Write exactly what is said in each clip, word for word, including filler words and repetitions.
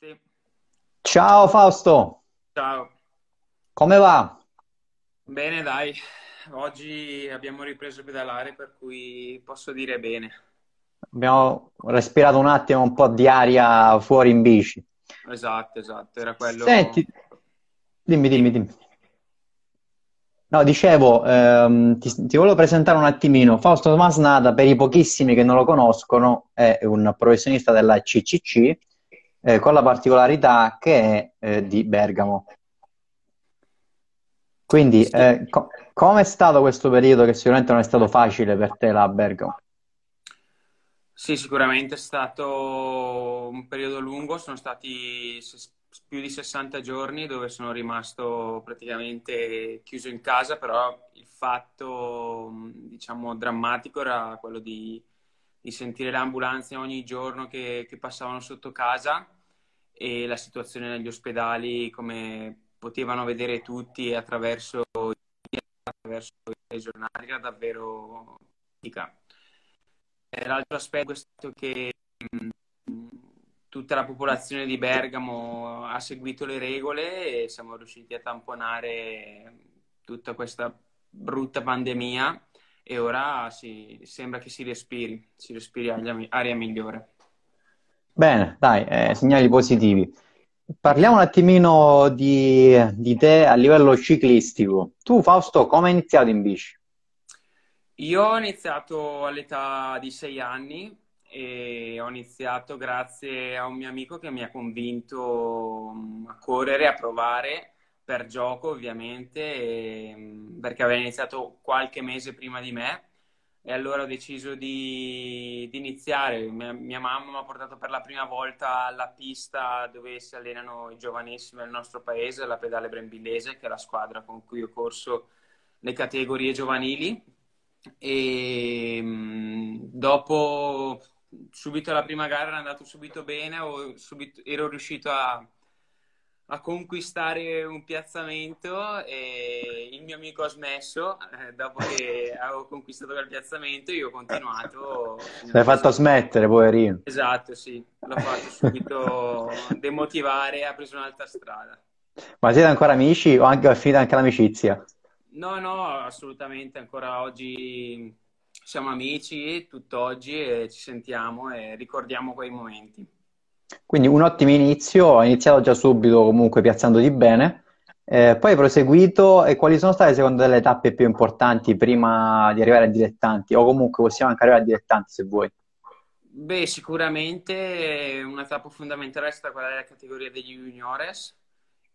tutti. Ciao Fausto. Ciao. Come va? Bene, dai. Oggi abbiamo ripreso a pedalare, per cui posso dire bene. Abbiamo respirato un attimo un po' di aria fuori in bici. Esatto, esatto. Era quello... Senti, dimmi, dimmi, dimmi. No, dicevo, ehm, ti, ti volevo presentare un attimino. Fausto Masnada, per i pochissimi che non lo conoscono, è un professionista della C C C, eh, con la particolarità che è eh, di Bergamo. Quindi, eh, co com'è stato questo periodo che sicuramente non è stato facile per te là a Bergamo? Sì, sicuramente è stato un periodo lungo, sono stati più di sessanta giorni dove sono rimasto praticamente chiuso in casa, però il fatto, diciamo, drammatico era quello di, di sentire le ambulanze ogni giorno che, che passavano sotto casa, e la situazione negli ospedali, come potevano vedere tutti attraverso, attraverso i giornali, era davvero critica. L'altro aspetto è stato che mh, tutta la popolazione di Bergamo ha seguito le regole e siamo riusciti a tamponare tutta questa brutta pandemia, e ora si, sembra che si respiri, si respiri aria, aria migliore. Bene, dai, eh, segnali positivi. Parliamo un attimino di, di te a livello ciclistico. Tu, Fausto, come hai iniziato in bici? Io ho iniziato all'età di sei anni e ho iniziato grazie a un mio amico che mi ha convinto a correre, a provare, per gioco ovviamente, e, perché aveva iniziato qualche mese prima di me, e allora ho deciso di, di iniziare. Mia, mia mamma mi ha portato per la prima volta alla pista dove si allenano i giovanissimi del nostro paese, la Pedale Brembillese, che è la squadra con cui ho corso le categorie giovanili. E dopo, subito alla prima gara, era andato subito bene, ho subito, ero riuscito a, a conquistare un piazzamento, e il mio amico ha smesso, eh, dopo che avevo conquistato quel piazzamento io ho continuato. L'hai fatto smettere, poverino. Esatto, sì, l'ho fatto subito demotivare, ha preso un'altra strada. Ma siete ancora amici o anche, è finita anche l'amicizia? No, no, assolutamente, ancora oggi siamo amici, tutt'oggi, e ci sentiamo e ricordiamo quei momenti. Quindi un ottimo inizio, ho iniziato già subito comunque piazzandoti bene, eh, poi hai proseguito. E quali sono state secondo te le tappe più importanti prima di arrivare a dilettanti, o comunque possiamo anche arrivare a dilettanti se vuoi? Beh, sicuramente una tappa fondamentale è stata quella della categoria degli juniores,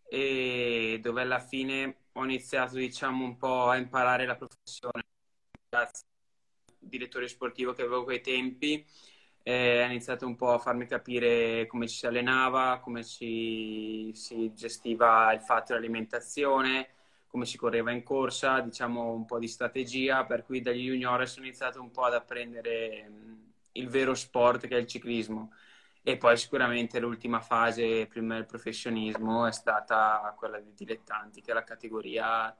e dove alla fine ho iniziato, diciamo, un po' a imparare la professione. Grazie al direttore sportivo che avevo quei tempi, eh, ha iniziato un po' a farmi capire come ci si allenava, come ci, si gestiva il fatto dell'alimentazione, come si correva in corsa, diciamo un po' di strategia, per cui dagli juniores ho iniziato un po' ad apprendere il vero sport che è il ciclismo. E poi sicuramente l'ultima fase, prima del professionismo, è stata quella dei dilettanti, che è la categoria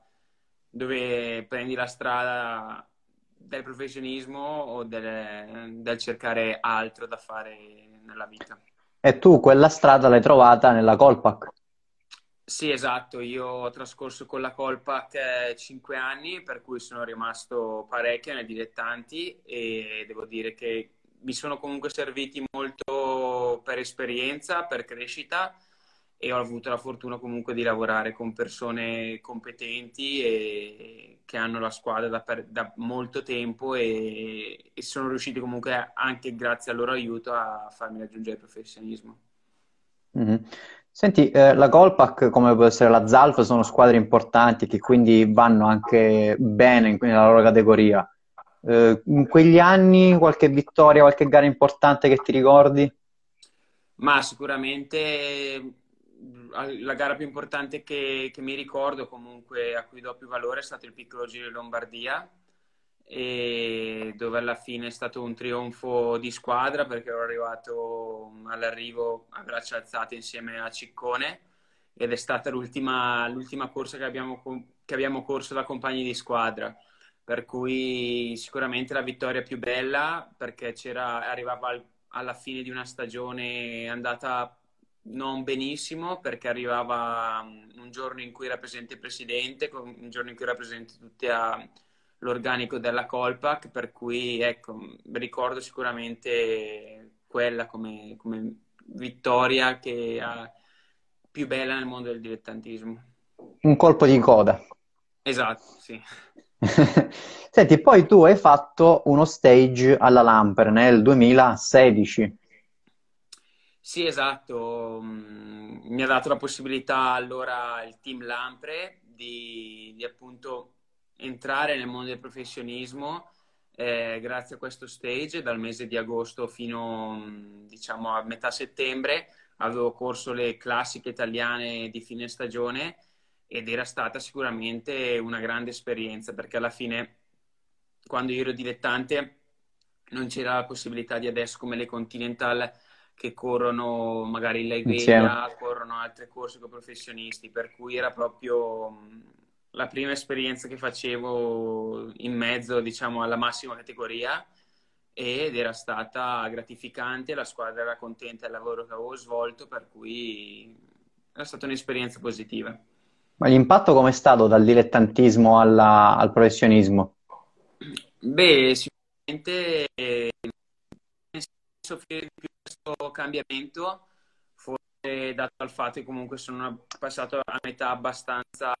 dove prendi la strada del professionismo o del, del cercare altro da fare nella vita. E tu quella strada l'hai trovata nella Colpack? Sì, esatto. Io ho trascorso con la Colpack cinque anni, per cui sono rimasto parecchio nei dilettanti, e devo dire che mi sono comunque serviti molto per esperienza, per crescita, e ho avuto la fortuna comunque di lavorare con persone competenti e che hanno la squadra da, per, da molto tempo, e, e sono riusciti comunque, anche grazie al loro aiuto, a farmi raggiungere il professionismo. Mm-hmm. Senti, eh, la Colpack, come può essere la Zalf, sono squadre importanti che quindi vanno anche bene in, nella loro categoria. In quegli anni qualche vittoria, qualche gara importante che ti ricordi? Ma sicuramente la gara più importante che, che mi ricordo, comunque a cui do più valore, è stato il piccolo Giro di Lombardia, e dove alla fine è stato un trionfo di squadra, perché ero arrivato all'arrivo a braccia alzate insieme a Ciccone, ed è stata l'ultima l'ultima corsa che abbiamo, che abbiamo corso da compagni di squadra. Per cui sicuramente la vittoria più bella, perché c'era, arrivava al, alla fine di una stagione andata non benissimo, perché arrivava un giorno in cui era presente il presidente, un giorno in cui era presente tutta l'organico della Colpack, per cui ecco, ricordo sicuramente quella come, come vittoria che ha più bella nel mondo del dilettantismo. Un colpo di coda. Esatto, sì. Senti, poi tu hai fatto uno stage alla Lampre nel duemilasedici. Sì, esatto, mi ha dato la possibilità allora il team Lampre di, di appunto entrare nel mondo del professionismo eh, grazie a questo stage. Dal mese di agosto fino diciamo a metà settembre avevo corso le classiche italiane di fine stagione ed era stata sicuramente una grande esperienza, perché alla fine quando io ero dilettante non c'era la possibilità di adesso come le Continental che corrono magari in Liguria, corrono altre corse con professionisti, per cui era proprio la prima esperienza che facevo in mezzo, diciamo, alla massima categoria ed era stata gratificante, la squadra era contenta del lavoro che avevo svolto, per cui era stata un'esperienza positiva. Ma l'impatto com'è stato dal dilettantismo alla, al professionismo? Beh, sicuramente eh, soffrire di più questo cambiamento, forse dato dal fatto che comunque sono passato a metà abbastanza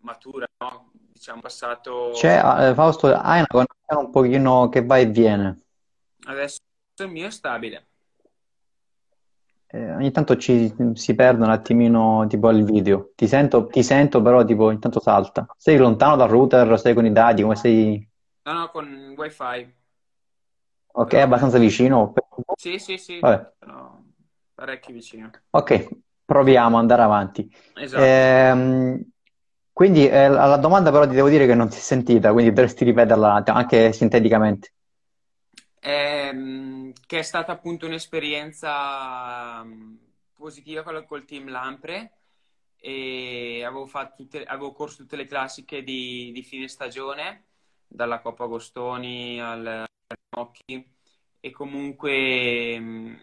matura, no? Diciamo passato... Cioè, eh, Fausto, hai una connessione un pochino che va e viene. Adesso il mio è stabile. Eh, ogni tanto ci si perde un attimino tipo il video. Ti sento, ti sento però tipo ogni tanto salta. Sei lontano dal router? Sei con i dati? Come sei? No, no, con wifi. Ok, però... abbastanza vicino? Sì, sì, sì, no, parecchio vicino. Ok, proviamo ad andare avanti. Esatto. Ehm, quindi eh, alla domanda però ti devo dire che non ti è sentita, quindi dovresti ripeterla anche sinteticamente. Ehm, che è stata appunto un'esperienza positiva quella col team Lampre, e avevo, fatto tutte, avevo corso tutte le classiche di, di fine stagione, dalla Coppa Agostoni al... e comunque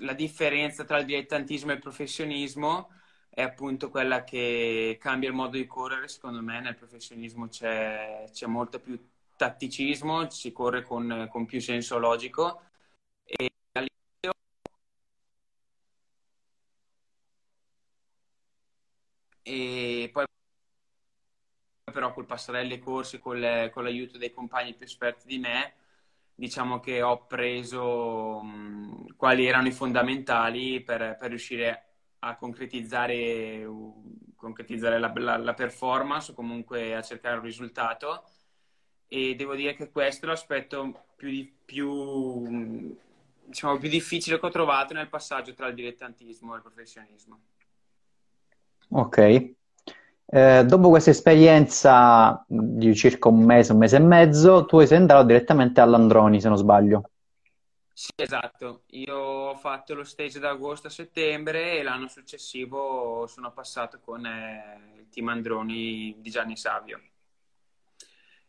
la differenza tra il dilettantismo e il professionismo è appunto quella che cambia il modo di correre. Secondo me nel professionismo c'è molto più tatticismo, si corre con, con più senso logico e all'inizio e poi però col passare dei corsi col, con l'aiuto dei compagni più esperti di me, diciamo che ho preso mh, quali erano i fondamentali per, per riuscire a concretizzare, uh, concretizzare la, la, la performance o comunque a cercare un risultato. E devo dire che questo è l'aspetto più, più, mh, diciamo, più difficile che ho trovato nel passaggio tra il dilettantismo e il professionismo. Ok. Eh, dopo questa esperienza di circa un mese, un mese e mezzo, tu sei andato direttamente all'Androni, se non sbaglio. Sì, esatto. Io ho fatto lo stage da agosto a settembre e l'anno successivo sono passato con eh, il team Androni di Gianni Savio.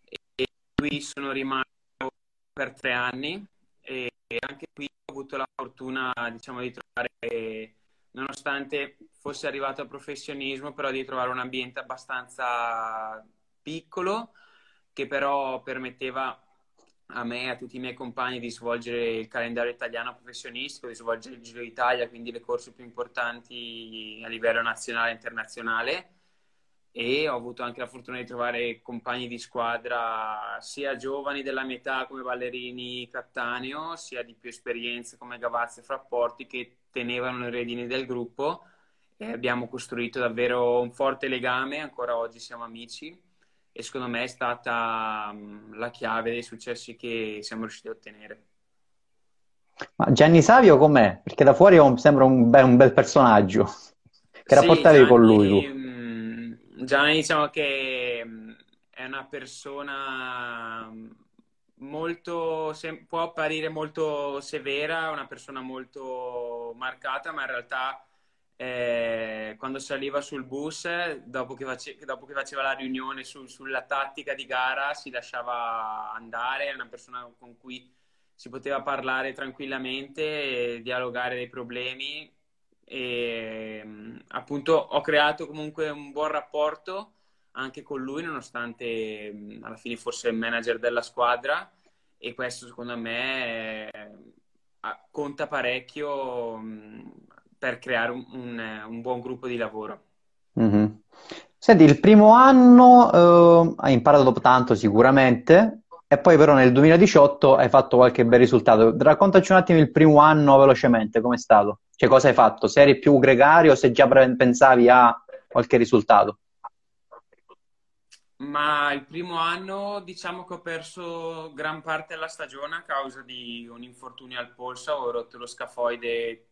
E qui sono rimasto per tre anni e anche qui ho avuto la fortuna, diciamo, di trovare... nonostante fosse arrivato al professionismo, però di trovare un ambiente abbastanza piccolo che però permetteva a me e a tutti i miei compagni di svolgere il calendario italiano professionistico, di svolgere il Giro d'Italia, quindi le corse più importanti a livello nazionale e internazionale. E ho avuto anche la fortuna di trovare compagni di squadra sia giovani della mia età come Ballerini, Cattaneo, sia di più esperienze come Gavazzi e Frapporti, che tenevano le redini del gruppo e abbiamo costruito davvero un forte legame. Ancora oggi siamo amici e secondo me è stata la chiave dei successi che siamo riusciti a ottenere. Ma Gianni Savio com'è? Perché da fuori un, sembra un bel, un bel personaggio. Che rapportavi sì, con lui tu? Gianni, diciamo che è una persona molto, può apparire molto severa, una persona molto marcata, ma in realtà eh, quando saliva sul bus, dopo che, face, dopo che faceva la riunione su, sulla tattica di gara, si lasciava andare, è una persona con cui si poteva parlare tranquillamente, e dialogare dei problemi e appunto ho creato comunque un buon rapporto anche con lui, nonostante alla fine fosse il manager della squadra, e questo secondo me conta parecchio per creare un, un, un buon gruppo di lavoro. Mm-hmm. Senti, il primo anno eh, hai imparato dopo tanto sicuramente, e poi però nel duemiladiciotto hai fatto qualche bel risultato. Raccontaci un attimo il primo anno velocemente, com'è stato? Cioè, cosa hai fatto? Se eri più gregario o se già pensavi a qualche risultato? Ma il primo anno diciamo che ho perso gran parte della stagione a causa di un infortunio al polso. Ho rotto lo scafoide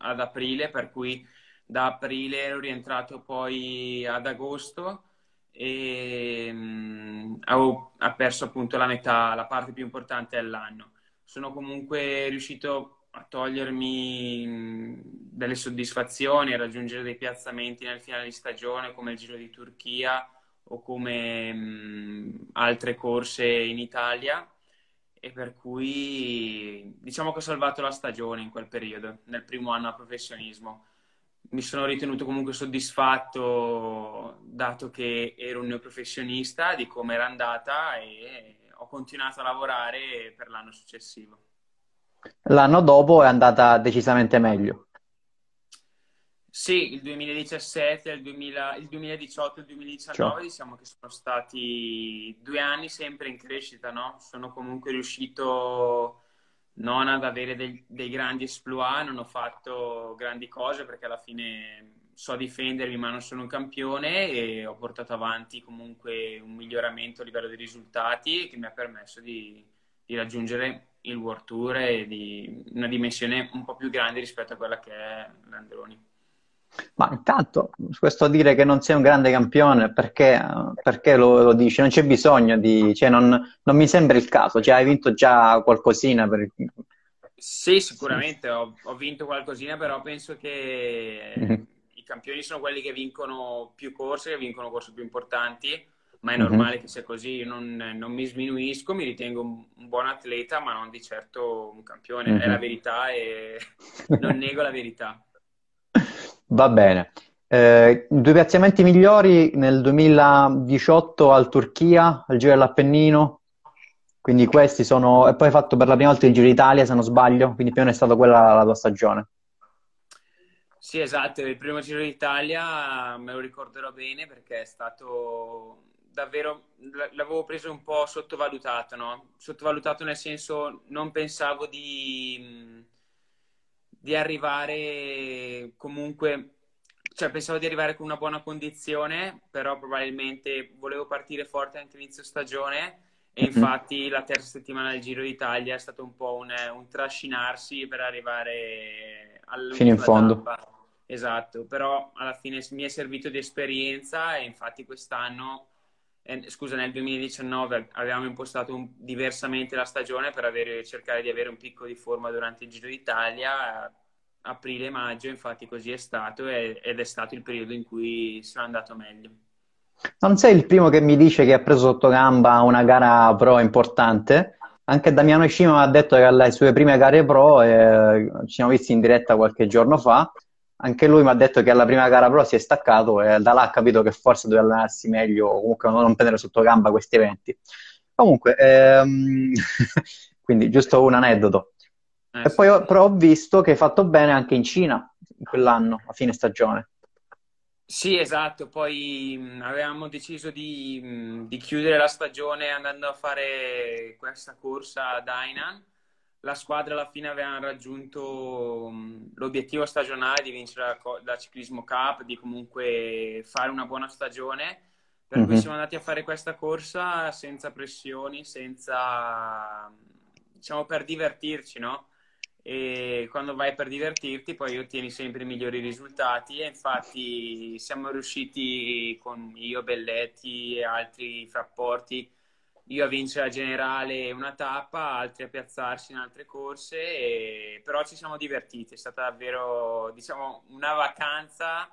ad aprile, per cui da aprile ero rientrato poi ad agosto e mh, avevo perso appunto la metà, la parte più importante dell'anno. Sono comunque riuscito a togliermi mh, delle soddisfazioni, a raggiungere dei piazzamenti nel finale di stagione come il Giro di Turchia o come mh, altre corse in Italia, e per cui diciamo che ho salvato la stagione in quel periodo, nel primo anno a professionismo. Mi sono ritenuto comunque soddisfatto, dato che ero un neoprofessionista, di come era andata, e ho continuato a lavorare per l'anno successivo. L'anno dopo è andata decisamente meglio. Sì, il duemiladiciassette, il, duemila, il duemiladiciotto, il duemiladiciannove, cioè, diciamo che sono stati due anni sempre in crescita, no? Sono comunque riuscito non ad avere dei, dei grandi exploit, non ho fatto grandi cose perché alla fine so difendermi ma non sono un campione, e ho portato avanti comunque un miglioramento a livello di risultati che mi ha permesso di, di raggiungere il World Tour e di una dimensione un po' più grande rispetto a quella che è l'Androni. Ma intanto questo dire che non sei un grande campione, perché, perché lo, lo dici? Non c'è bisogno di, cioè non, non mi sembra il caso, cioè hai vinto già qualcosina per... Sì, sicuramente ho, ho vinto qualcosina, però penso che mm-hmm. i campioni sono quelli che vincono più corse, che vincono corse più importanti, ma è normale mm-hmm. che sia così. Io non, non mi sminuisco, mi ritengo un, un buon atleta, ma non di certo un campione, mm-hmm. è la verità e non nego la verità. Va bene, eh, due piazzamenti migliori nel duemiladiciotto al Turchia, al Giro dell'Appennino, quindi questi sono, e poi hai fatto per la prima volta il Giro d'Italia se non sbaglio, quindi più o meno è stata quella la tua stagione. Sì, esatto, il primo Giro d'Italia me lo ricorderò bene perché è stato davvero, l'avevo preso un po' sottovalutato, no? Sottovalutato nel senso, non pensavo di... di arrivare comunque, cioè pensavo di arrivare con una buona condizione, però probabilmente volevo partire forte anche inizio stagione, e infatti la terza settimana del Giro d'Italia è stato un po' un, un trascinarsi per arrivare fino in fondo. Esatto, però alla fine mi è servito di esperienza, e infatti quest'anno, eh, scusa, nel duemiladiciannove avevamo impostato un, diversamente la stagione per avere, cercare di avere un picco di forma durante il Giro d'Italia, aprile-maggio, infatti così è stato, e, ed è stato il periodo in cui sono andato meglio. Non sei il primo che mi dice che ha preso sotto gamba una gara pro importante, anche Damiano Scima ha detto che alle sue prime gare pro, eh, ci siamo visti in diretta qualche giorno fa, anche lui mi ha detto che alla prima gara pro si è staccato e da là ha capito che forse doveva allenarsi meglio, o comunque non prendere sotto gamba questi eventi. Comunque, ehm, quindi giusto un aneddoto. Eh, e poi ho, però ho visto che hai fatto bene anche in Cina in quell'anno, a fine stagione. Sì, esatto. Poi mh, avevamo deciso di, mh, di chiudere la stagione andando a fare questa corsa ad Hainan. La squadra alla fine aveva raggiunto l'obiettivo stagionale di vincere la, la Ciclismo Cup, di comunque fare una buona stagione, per mm-hmm. cui siamo andati a fare questa corsa senza pressioni, senza, diciamo, per divertirci, no? E quando vai per divertirti poi ottieni sempre i migliori risultati, e infatti siamo riusciti con io, Belletti e altri Frapporti, io a vincere la generale una tappa, altri a piazzarsi in altre corse, e... però ci siamo divertiti, è stata davvero, diciamo, una vacanza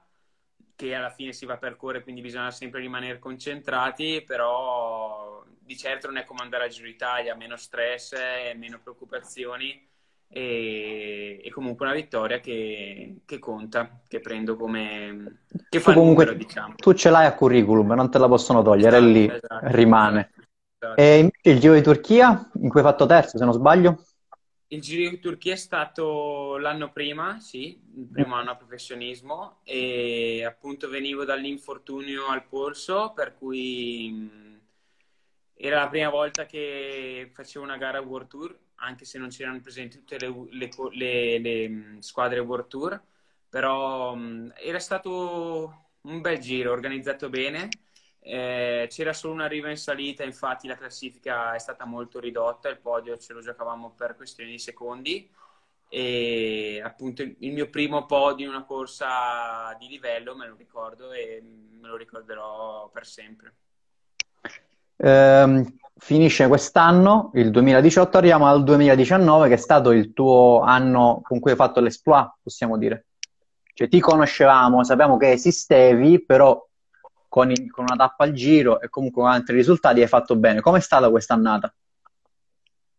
che alla fine si va a percorrere, quindi bisogna sempre rimanere concentrati, però di certo non è come andare a Giro d'Italia, meno stress, meno preoccupazioni, e, e comunque una vittoria che, che conta, che prendo come... che fa comunque numero, diciamo. Tu ce l'hai a curriculum, non te la possono togliere, esatto, lì esatto, rimane. Esatto. E invece il Giro di Turchia, in cui hai fatto terzo, se non sbaglio? Il Giro di Turchia è stato l'anno prima, sì, il primo anno a professionismo, e appunto venivo dall'infortunio al polso, per cui... era la prima volta che facevo una gara World Tour, anche se non c'erano presenti tutte le, le, le, le squadre World Tour, però mh, era stato un bel giro, organizzato bene, eh, c'era solo una riva in salita, infatti la classifica è stata molto ridotta, il podio ce lo giocavamo per questioni di secondi, e appunto il mio primo podio in una corsa di livello me lo ricordo e me lo ricorderò per sempre. Um, finisce quest'anno, il duemiladiciotto, arriviamo al duemiladiciannove, che è stato il tuo anno con cui hai fatto l'esploit, possiamo dire. Cioè ti conoscevamo, sapevamo che esistevi, però con, il, con una tappa al giro e comunque con altri risultati hai fatto bene. Com'è stata quest'annata?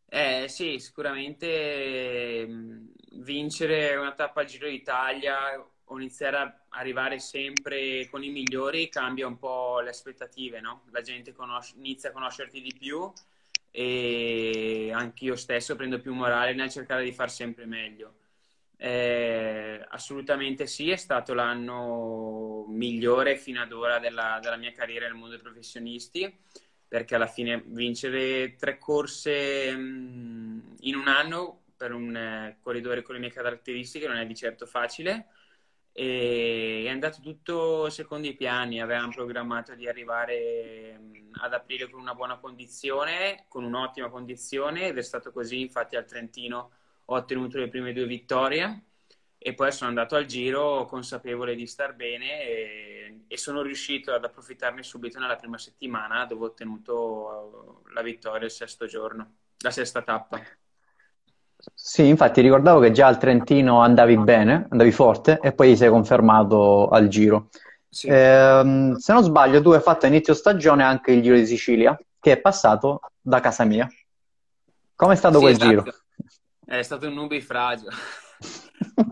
Eh sì, sicuramente vincere una tappa al Giro d'Italia o iniziare ad arrivare sempre con i migliori cambia un po' le aspettative, no? La gente inizia a conoscerti di più e anche io stesso prendo più morale nel cercare di far sempre meglio. Eh, assolutamente sì, è stato l'anno migliore fino ad ora della, della mia carriera nel mondo dei professionisti, perché alla fine vincere tre corse mh, in un anno per un eh, corridore con le mie caratteristiche non è di certo facile. E è andato tutto secondo i piani, avevamo programmato di arrivare ad aprile con una buona condizione, con un'ottima condizione, ed è stato così. Infatti al Trentino ho ottenuto le prime due vittorie e poi sono andato al Giro consapevole di star bene e, e sono riuscito ad approfittarne subito nella prima settimana, dove ho ottenuto la vittoria il sesto giorno, la sesta tappa. Sì, infatti ricordavo che già al Trentino andavi bene, andavi forte, e poi sei confermato al Giro. Sì. Eh, se non sbaglio, tu hai fatto a inizio stagione anche il Giro di Sicilia, che è passato da casa mia. Com'è stato sì, quel esatto. giro? È stato un nubifragio.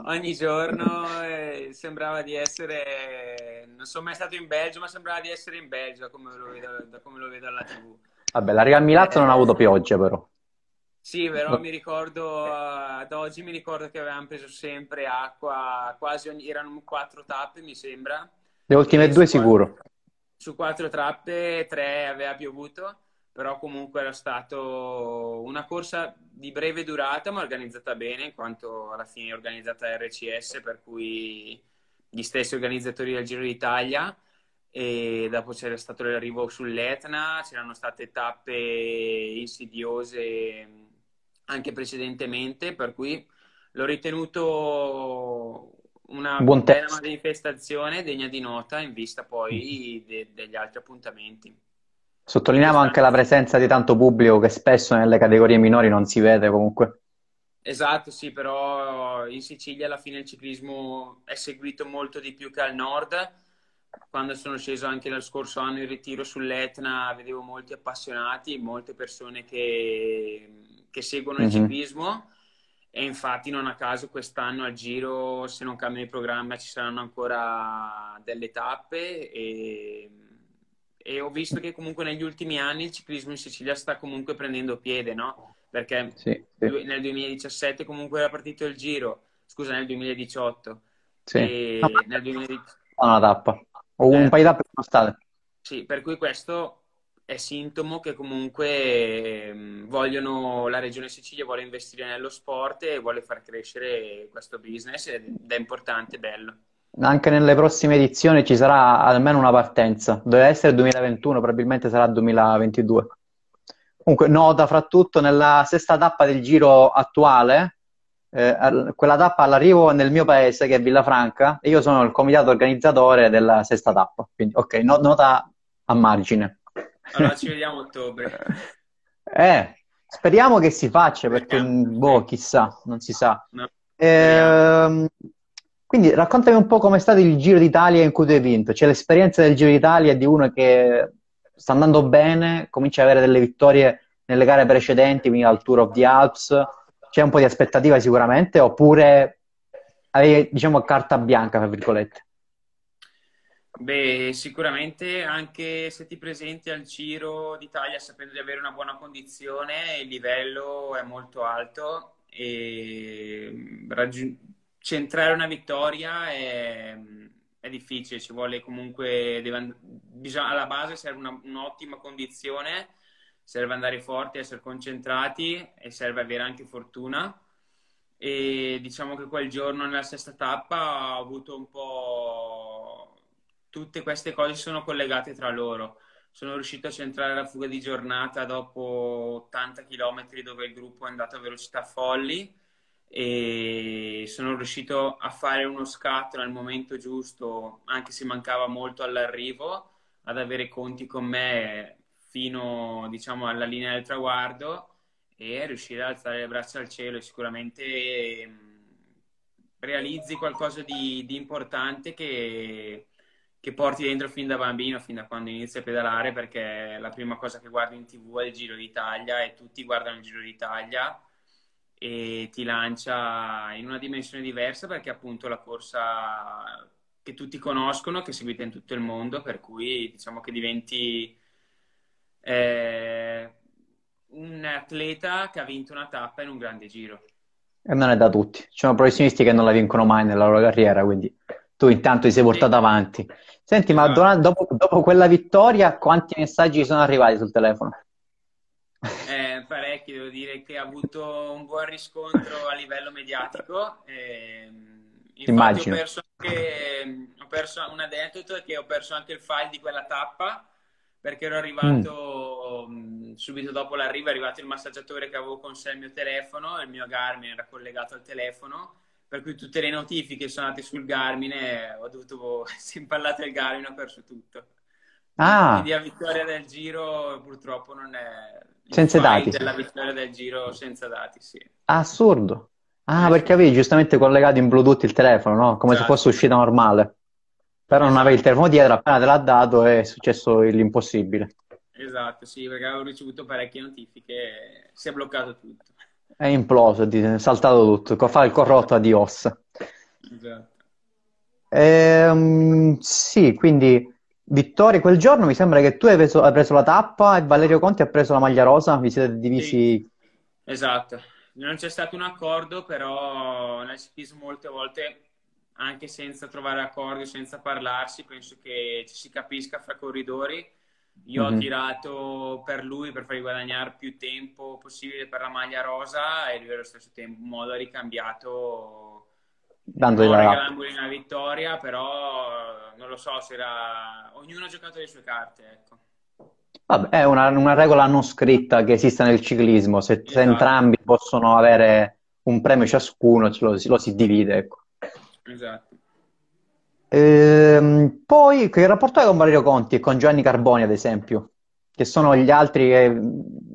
Ogni giorno eh, sembrava di essere... non sono mai stato in Belgio, ma sembrava di essere in Belgio, da come lo vedo, da come lo vedo alla tivù. Vabbè, la riga a Milazzo eh, non ha avuto pioggia, però. Sì, però mi ricordo, ad oggi mi ricordo che avevamo preso sempre acqua, quasi ogni, erano quattro tappe mi sembra. Le ultime due su sicuro. Quattro, su quattro tappe, tre aveva piovuto, però comunque era stata una corsa di breve durata ma organizzata bene, in quanto alla fine è organizzata da R C S, per cui gli stessi organizzatori del Giro d'Italia. E dopo c'era stato l'arrivo sull'Etna, c'erano state tappe insidiose anche precedentemente, per cui l'ho ritenuto una Buon bella manifestazione degna di nota in vista poi de degli altri appuntamenti. Sottolineavo anche la presenza di tanto pubblico che spesso nelle categorie minori non si vede comunque. Esatto, sì, però in Sicilia alla fine il ciclismo è seguito molto di più che al nord. Quando sono sceso anche lo scorso anno in ritiro sull'Etna vedevo molti appassionati, molte persone che, che seguono mm-hmm. il ciclismo, e infatti non a caso quest'anno al Giro, se non cambiano il programma, ci saranno ancora delle tappe e, e ho visto che comunque negli ultimi anni il ciclismo in Sicilia sta comunque prendendo piede, no? Perché sì, sì. nel duemiladiciassette comunque era partito il Giro, scusa, nel duemiladiciotto sì. e ah, nel duemiladiciotto una tappa. O un eh, paio di tappe. Sì, per cui questo è sintomo che comunque vogliono, la regione Sicilia vuole investire nello sport e vuole far crescere questo business, ed è importante, bello. Anche nelle prossime edizioni ci sarà almeno una partenza. Doveva essere duemilaventuno, probabilmente sarà duemilaventidue. Comunque, nota fra tutto, nella sesta tappa del Giro attuale, Eh, quella tappa all'arrivo nel mio paese, che è Villafranca, e io sono il comitato organizzatore della sesta tappa, quindi ok, no, nota a margine. Allora ci vediamo a ottobre. Eh, speriamo che si faccia, perché speriamo. Boh, chissà, non si sa. No. Eh, quindi raccontami un po' com'è stato il Giro d'Italia in cui tu hai vinto. C'è l'esperienza del Giro d'Italia di uno che sta andando bene, comincia ad avere delle vittorie nelle gare precedenti, quindi al Tour of the Alps. c'è un po' di aspettativa sicuramente, oppure avevi, diciamo, carta bianca, tra virgolette? Beh, sicuramente anche se ti presenti al Giro d'Italia sapendo di avere una buona condizione, il livello è molto alto e raggi- centrare una vittoria è, è difficile, ci vuole comunque, deve, bisogna, alla base serve una, un'ottima condizione, serve andare forti, essere concentrati e serve avere anche fortuna. E diciamo che quel giorno nella sesta tappa ho avuto un po'... tutte queste cose sono collegate tra loro. Sono riuscito a centrare la fuga di giornata dopo ottanta chilometri dove il gruppo è andato a velocità folli e sono riuscito a fare uno scatto nel momento giusto, anche se mancava molto all'arrivo, ad avere conti con me fino, diciamo, alla linea del traguardo e riuscire ad alzare le braccia al cielo. E sicuramente realizzi qualcosa di, di importante che... che porti dentro fin da bambino, fin da quando inizi a pedalare, perché la prima cosa che guardi in TV è il Giro d'Italia e tutti guardano il Giro d'Italia e ti lancia in una dimensione diversa, perché appunto la corsa che tutti conoscono, che è seguita in tutto il mondo, per cui diciamo che diventi eh, un atleta che ha vinto una tappa in un grande giro. E non è da tutti, ci sono professionisti che non la vincono mai nella loro carriera, quindi... tu intanto ti sei portato avanti. Senti, ma do- dopo, dopo quella vittoria quanti messaggi sono arrivati sul telefono? Eh, parecchi, devo dire che ha avuto un buon riscontro a livello mediatico. Eh, infatti ho perso, anche, ho perso un aneddoto, che ho perso anche il file di quella tappa, perché ero arrivato mm. subito dopo l'arrivo, è arrivato il massaggiatore che avevo con sé il mio telefono, il mio Garmin era collegato al telefono, per cui tutte le notifiche sono andate sul Garmin e ho dovuto, se impallato il Garmin, ho perso tutto. Ah. Quindi la vittoria del Giro purtroppo non è... senza dati. La vittoria del Giro senza dati, sì. Assurdo. Ah, eh, perché avevi giustamente collegato in Bluetooth il telefono, no? Come esatto. Se fosse uscita normale. Però esatto. Non avevi il telefono dietro, appena te l'ha dato è successo l'impossibile. Esatto, sì, perché avevo ricevuto parecchie notifiche e si è bloccato tutto. È imploso, è saltato tutto, fa il corrotto, adios. Esatto. Ehm, sì, quindi vittoria quel giorno, mi sembra che tu hai preso, hai preso la tappa e Valerio Conti ha preso la maglia rosa, vi siete divisi... Sì. Esatto, non c'è stato un accordo, però nel ciclismo molte volte, anche senza trovare accordi, senza parlarsi, penso che ci si capisca fra corridori. Io mm-hmm. ho tirato per lui per fargli guadagnare più tempo possibile per la maglia rosa e lui allo stesso tempo in modo ricambiato, dando una vittoria, però non lo so se era... ognuno ha giocato le sue carte, ecco. Vabbè, è una, una regola non scritta che esiste nel ciclismo, se, esatto. se entrambi possono avere un premio ciascuno ce lo, lo si divide, ecco. Esatto. Ehm, poi che rapporto hai con Valerio Conti e con Gianni Carboni, ad esempio, che sono gli altri, che,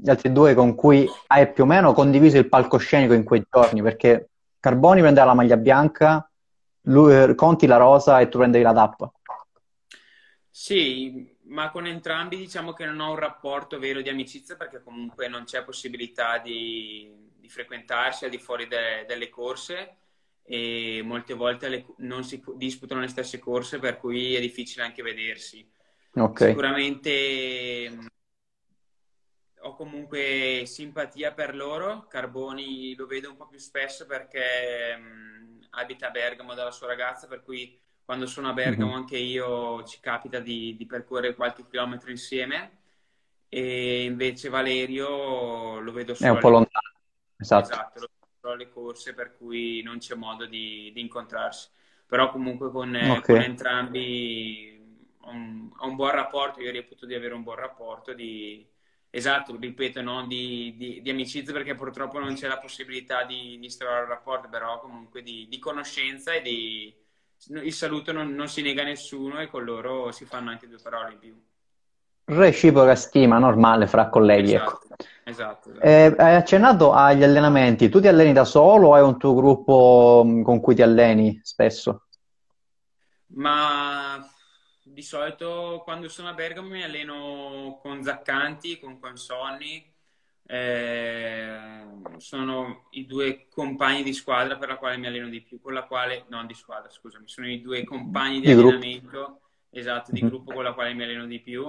gli altri due con cui hai più o meno condiviso il palcoscenico in quei giorni, perché Carboni prendeva la maglia bianca, lui, Conti la rosa e tu prendevi la tappa? Sì, ma con entrambi diciamo che non ho un rapporto vero di amicizia, perché comunque non c'è possibilità di, di frequentarsi al di fuori de, delle corse e molte volte le, non si disputano le stesse corse, per cui è difficile anche vedersi. Okay. Sicuramente mh, ho comunque simpatia per loro. Carboni lo vedo un po' più spesso perché mh, abita a Bergamo dalla sua ragazza, per cui quando sono a Bergamo mm-hmm. anche io ci capita di, di percorrere qualche chilometro insieme, e invece Valerio lo vedo solo, è un po' lontano. Esatto, esatto, le corse, per cui non c'è modo di, di incontrarsi, però comunque con, okay. con entrambi ho un, un buon rapporto, io reputo di avere un buon rapporto di, esatto, ripeto, non di, di, di amicizia, perché purtroppo non c'è la possibilità di, di instaurare un rapporto, però comunque di, di conoscenza e di, il saluto non, non si nega a nessuno e con loro si fanno anche due parole in più. Reciproca stima normale fra colleghi. Esatto, ecco. esatto, esatto. Eh, hai accennato agli allenamenti, tu ti alleni da solo o hai un tuo gruppo con cui ti alleni spesso? Ma di solito quando sono a Bergamo mi alleno con Zaccanti, con Consonni, eh, sono i due compagni di squadra per la quale mi alleno di più, con la quale, non di squadra, scusami, sono i due compagni di, di allenamento, gruppo. Esatto, di gruppo con la quale mi alleno di più.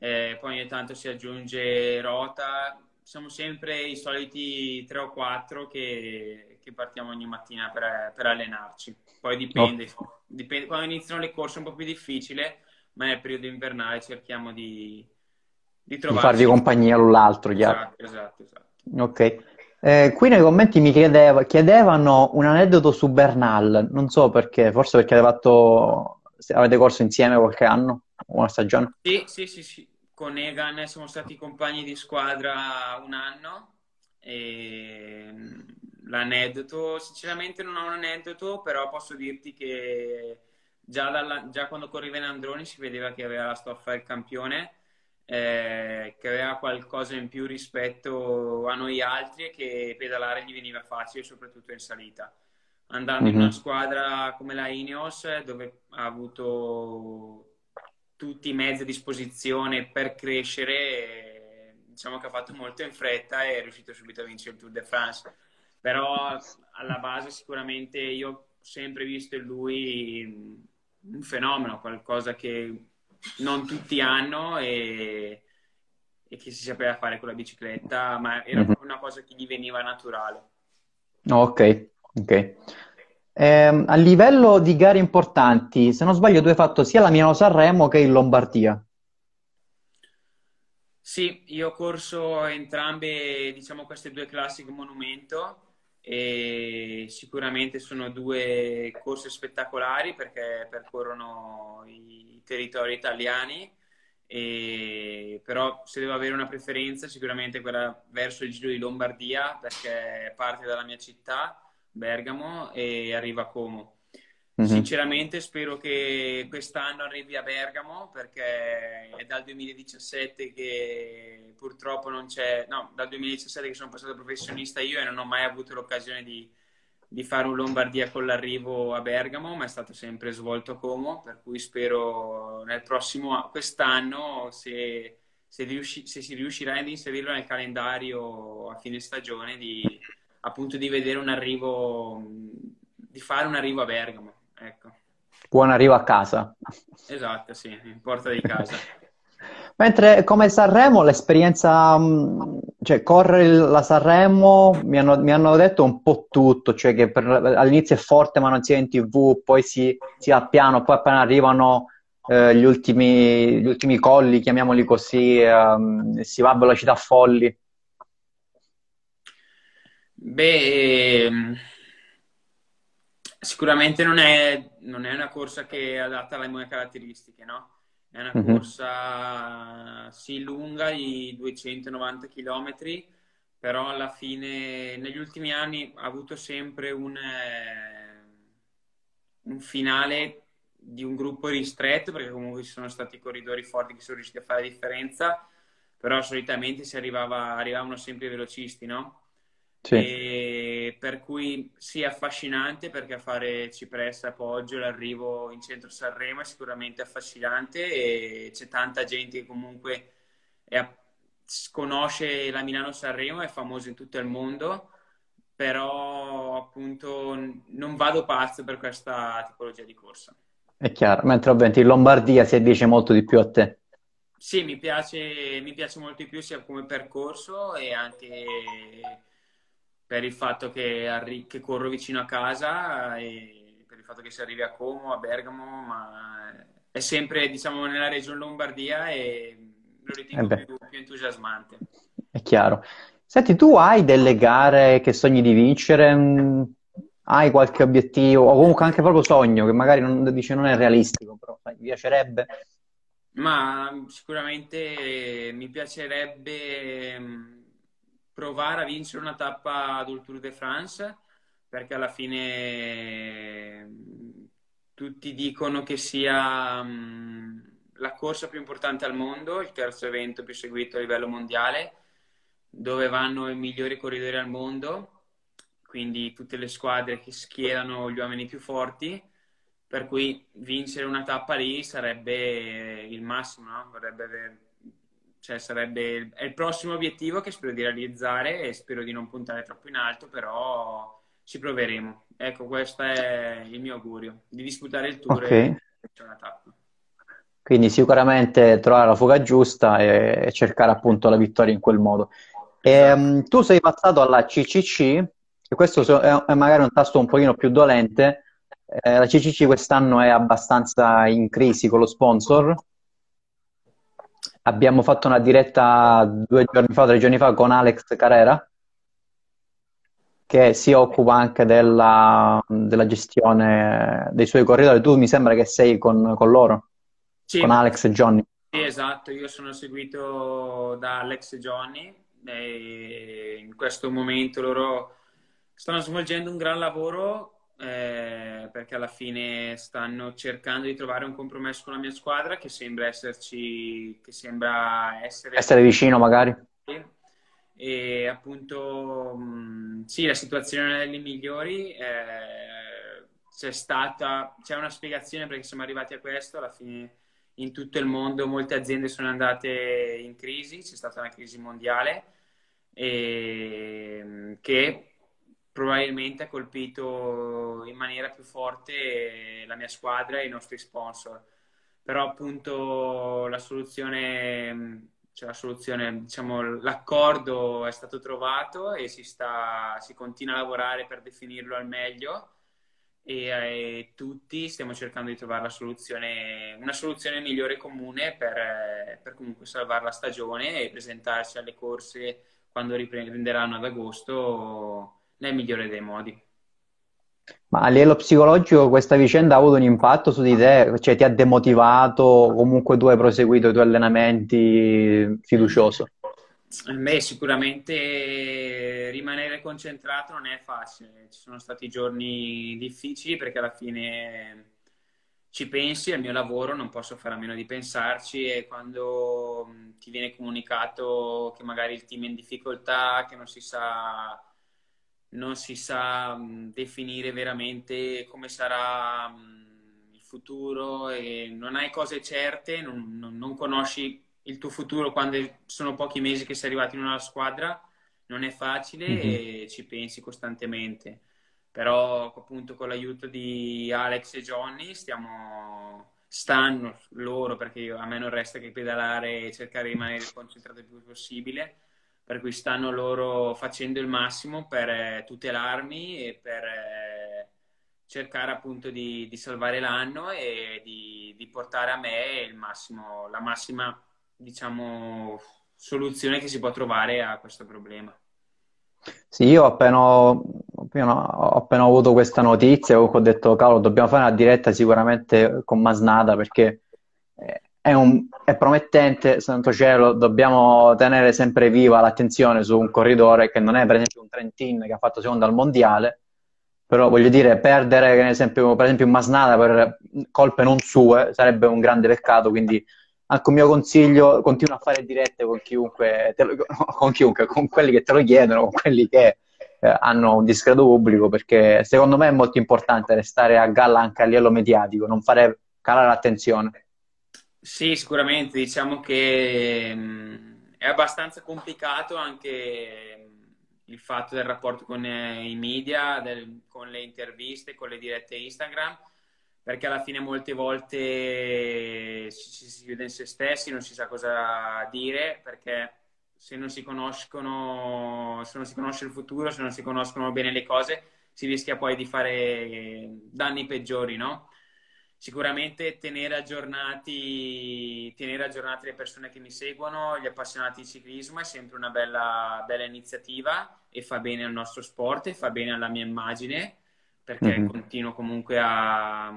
Eh, poi ogni tanto si aggiunge Rota, siamo sempre i soliti tre o quattro che, che partiamo ogni mattina per, per allenarci. Poi dipende, oh. dipende, quando iniziano le corse è un po' più difficile, ma nel periodo invernale cerchiamo di, di trovarci. Di farvi compagnia l'un l'altro, chiaro. Esatto, esatto, esatto. Ok. Eh, qui nei commenti mi chiedeva, chiedevano un aneddoto su Bernal, non so perché, forse perché avete fatto, avete corso insieme qualche anno, una stagione? Sì, sì, sì, sì. Con Egan siamo stati compagni di squadra un anno e l'aneddoto, sinceramente non ho un aneddoto, però posso dirti che già, dalla, già quando correva in Androni si vedeva che aveva la stoffa del campione, eh, che aveva qualcosa in più rispetto a noi altri e che pedalare gli veniva facile, soprattutto in salita. Andando mm-hmm. in una squadra come la Ineos, dove ha avuto tutti i mezzi a disposizione per crescere, diciamo che ha fatto molto in fretta e è riuscito subito a vincere il Tour de France. Però alla base sicuramente io ho sempre visto in lui un fenomeno, qualcosa che non tutti hanno e, e che si sapeva fare con la bicicletta, ma era mm-hmm. una cosa che gli veniva naturale. Ok, ok. Eh, a livello di gare importanti, se non sbaglio, tu hai fatto sia la Milano Sanremo che in Lombardia. Sì, io ho corso entrambe, diciamo, queste due classiche monumento e sicuramente sono due corse spettacolari perché percorrono i territori italiani, e però se devo avere una preferenza sicuramente quella verso il Giro di Lombardia perché parte dalla mia città, Bergamo, e arriva a Como. Mm-hmm. Sinceramente spero che quest'anno arrivi a Bergamo perché è dal duemiladiciassette che purtroppo non c'è, no, dal duemiladiciassette che sono passato professionista io e non ho mai avuto l'occasione di, di fare un Lombardia con l'arrivo a Bergamo, ma è stato sempre svolto a Como, per cui spero nel prossimo, quest'anno, se, se, riusci, se si riuscirà ad inserirlo nel calendario a fine stagione, di appunto di vedere un arrivo, di fare un arrivo a Bergamo, ecco. Buon arrivo a casa. Esatto, sì, in porta di casa. Mentre come Sanremo l'esperienza, cioè correre la Sanremo, mi hanno, mi hanno detto un po' tutto, cioè che per, all'inizio è forte ma non si è in tv, poi si, si va piano, poi appena arrivano eh, gli, ultimi, gli ultimi colli, chiamiamoli così, eh, si va a velocità folli. Beh, sicuramente non è, non è una corsa che è adatta alle mie caratteristiche, no? È una mm-hmm. corsa, sì, lunga, di duecentonovanta chilometri, però alla fine, negli ultimi anni, ha avuto sempre un, eh, un finale di un gruppo ristretto, perché comunque ci sono stati corridori forti che sono riusciti a fare la differenza, però solitamente si arrivava, arrivavano sempre i velocisti, no? Sì. E per cui sì, è affascinante perché fare cipressa, Poggio, l'arrivo in centro Sanremo è sicuramente affascinante e c'è tanta gente che comunque è, conosce la Milano Sanremo, è famosa in tutto il mondo, però appunto non vado pazzo per questa tipologia di corsa. È chiaro, mentre ovviamente in Lombardia si addice molto di più a te. Sì, mi piace, mi piace molto di più sia come percorso e anche per il fatto che, arri- che corro vicino a casa e per il fatto che si arrivi a Como, a Bergamo, ma è sempre, diciamo, nella regione Lombardia e lo ritengo eh più, più entusiasmante. È chiaro. Senti, tu hai delle gare che sogni di vincere? Hai qualche obiettivo? O comunque anche proprio sogno, che magari non, dice, non è realistico, però sai, mi piacerebbe? Ma sicuramente mi piacerebbe provare a vincere una tappa del Tour de France, perché alla fine tutti dicono che sia la corsa più importante al mondo, il terzo evento più seguito a livello mondiale, dove vanno i migliori corridori al mondo, quindi tutte le squadre che schierano gli uomini più forti, per cui vincere una tappa lì sarebbe il massimo, no? Vorrebbe avere, cioè sarebbe, è il prossimo obiettivo che spero di realizzare e spero di non puntare troppo in alto, però ci proveremo. Ecco, questo è il mio augurio, di disputare il Tour, okay, e c'è una tappa. Quindi sicuramente trovare la fuga giusta e cercare appunto la vittoria in quel modo. E, tu sei passato alla C C C, e questo è magari un tasto un pochino più dolente. Eh, la C C C quest'anno è abbastanza in crisi con lo sponsor. Abbiamo fatto una diretta due giorni fa, tre giorni fa con Alex Carrera, che si occupa anche della, della gestione dei suoi corridori. Tu mi sembra che sei con, con loro. Sì, con Alex e Johnny. Sì, esatto, io sono seguito da Alex e Johnny e in questo momento loro stanno svolgendo un gran lavoro, eh, perché alla fine stanno cercando di trovare un compromesso con la mia squadra che sembra esserci, che sembra essere, essere vicino magari. E appunto mh, sì, la situazione non è delle migliori, eh, c'è stata, c'è una spiegazione perché siamo arrivati a questo. Alla fine in tutto il mondo molte aziende sono andate in crisi, c'è stata una crisi mondiale e, che probabilmente ha colpito in maniera più forte la mia squadra e i nostri sponsor. Però appunto la soluzione, cioè la soluzione, diciamo, l'accordo è stato trovato e si, sta, si continua a lavorare per definirlo al meglio. E, e tutti stiamo cercando di trovare la soluzione, una soluzione migliore comune per, per comunque salvare la stagione e presentarsi alle corse quando riprenderanno ad agosto nel migliore dei modi. Ma a livello psicologico questa vicenda ha avuto un impatto su di te? Cioè ti ha demotivato? Comunque tu hai proseguito i tuoi allenamenti fiducioso? Beh, sicuramente rimanere concentrato non è facile, ci sono stati giorni difficili perché alla fine ci pensi, al mio lavoro non posso fare a meno di pensarci, e quando ti viene comunicato che magari il team è in difficoltà, che non si sa, non si sa definire veramente come sarà il futuro e non hai cose certe, non, non, non conosci il tuo futuro quando sono pochi mesi che sei arrivato in una squadra, non è facile, mm-hmm, e ci pensi costantemente. Però appunto con l'aiuto di Alex e Johnny stiamo, stanno loro, perché io, a me non resta che pedalare e cercare di rimanere concentrato il più possibile, per cui stanno loro facendo il massimo per tutelarmi e per cercare appunto di, di salvare l'anno e di, di portare a me il massimo, la massima, diciamo, soluzione che si può trovare a questo problema. Sì, io appena ho, ho appena avuto questa notizia ho detto, cavolo, dobbiamo fare una diretta sicuramente con Masnada perché è, un, è promettente, santo cielo, dobbiamo tenere sempre viva l'attenzione su un corridore che non è per esempio un Trentin che ha fatto secondo al Mondiale, però voglio dire, perdere per esempio, per esempio Masnada per colpe non sue sarebbe un grande peccato, quindi anche un mio consiglio, continua a fare dirette con chiunque, te lo, con chiunque, con quelli che te lo chiedono, con quelli che eh, hanno un discreto pubblico, perché secondo me è molto importante restare a galla anche a livello mediatico, non fare calare l'attenzione. Sì, sicuramente, diciamo che mh, è abbastanza complicato anche mh, il fatto del rapporto con eh, i media, del, con le interviste, con le dirette Instagram, perché alla fine molte volte si, si chiude in se stessi, non si sa cosa dire, perché se non si conoscono, se non si conosce il futuro, se non si conoscono bene le cose, si rischia poi di fare danni peggiori, no? Sicuramente tenere aggiornati, tenere aggiornati le persone che mi seguono, gli appassionati di ciclismo, è sempre una bella, bella iniziativa e fa bene al nostro sport e fa bene alla mia immagine, perché mm-hmm, continuo comunque a, a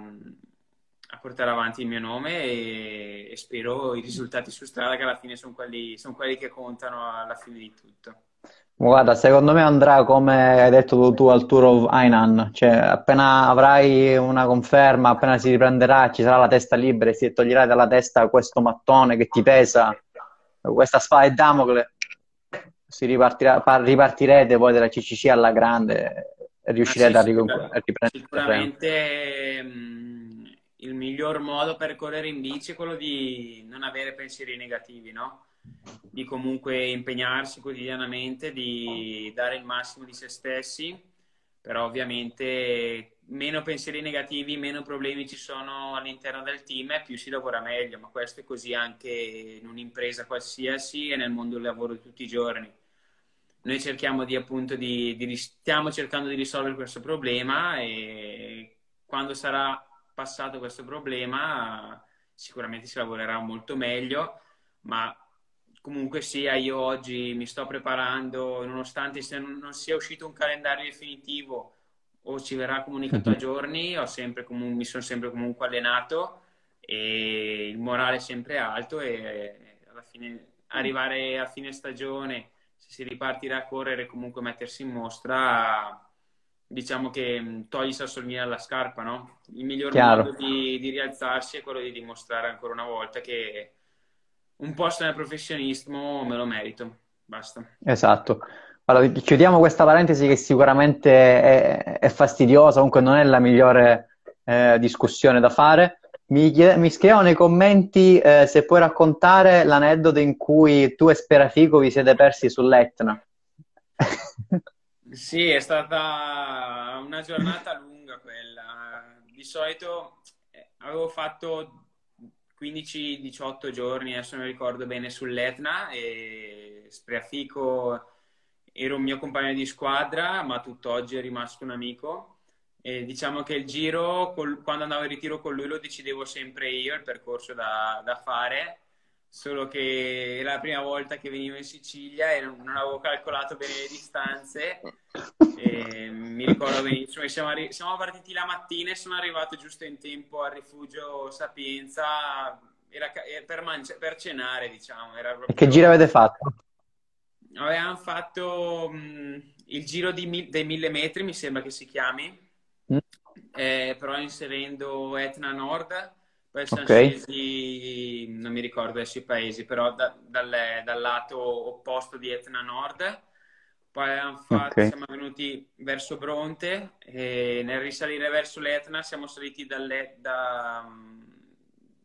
portare avanti il mio nome e, e spero i risultati su strada, che alla fine sono quelli, sono quelli che contano alla fine di tutto. Guarda, secondo me andrà come hai detto tu, tu al Tour of Hainan, cioè appena avrai una conferma, appena si riprenderà, ci sarà la testa libera e si toglierà dalla testa questo mattone che ti pesa, questa spada di Damocle, si ripartirà, ripartirete voi della C C C alla grande. Riuscirete ah, sì, a riprendere? Sicuramente mh, il miglior modo per correre in bici è quello di non avere pensieri negativi, no? di comunque impegnarsi quotidianamente, di dare il massimo di se stessi, però ovviamente meno pensieri negativi, meno problemi ci sono all'interno del team e più si lavora meglio, ma questo è così anche in un'impresa qualsiasi e nel mondo del lavoro di tutti i giorni. Noi cerchiamo di appunto di, di stiamo cercando di risolvere questo problema e quando sarà passato questo problema sicuramente si lavorerà molto meglio, ma comunque sia, io oggi mi sto preparando, nonostante se non sia uscito un calendario definitivo o ci verrà comunicato a giorni, ho sempre comunque, mi sono sempre comunque allenato e il morale è sempre alto e alla fine, arrivare a fine stagione, se si ripartirà a correre, comunque mettersi in mostra, diciamo che togli i sassolini dalla scarpa, no? Il miglior Chiaro. modo di, di rialzarsi è quello di dimostrare ancora una volta che un posto nel professionismo me lo merito, basta. Esatto. Allora, chiudiamo questa parentesi che sicuramente è, è fastidiosa, comunque non è la migliore eh, discussione da fare. Mi, mi scrivono nei commenti eh, se puoi raccontare l'aneddoto in cui tu e Spreafico vi siete persi sull'Etna. Sì, è stata una giornata lunga quella. Di solito avevo fatto quindici diciotto giorni, adesso non ricordo bene, sull'Etna e Spreafico era un mio compagno di squadra, ma tutt'oggi è rimasto un amico. E diciamo che il giro, col, quando andavo in ritiro con lui, lo decidevo sempre io, il percorso da, da fare, solo che era la prima volta che venivo in Sicilia e non avevo calcolato bene le distanze. E mi ricordo benissimo, siamo, siamo partiti la mattina e sono arrivato giusto in tempo al Rifugio Sapienza, era per, per cenare, diciamo. Era proprio... Che giro avete fatto? Avevamo fatto mh, il giro di mi dei mille metri, mi sembra che si chiami, mm. eh, però inserendo Etna Nord. Poi siamo okay. scesi, non mi ricordo adesso i paesi, però da, dal, dal lato opposto di Etna Nord. Poi fatto, okay. siamo venuti verso Bronte e nel risalire verso l'Etna siamo saliti da,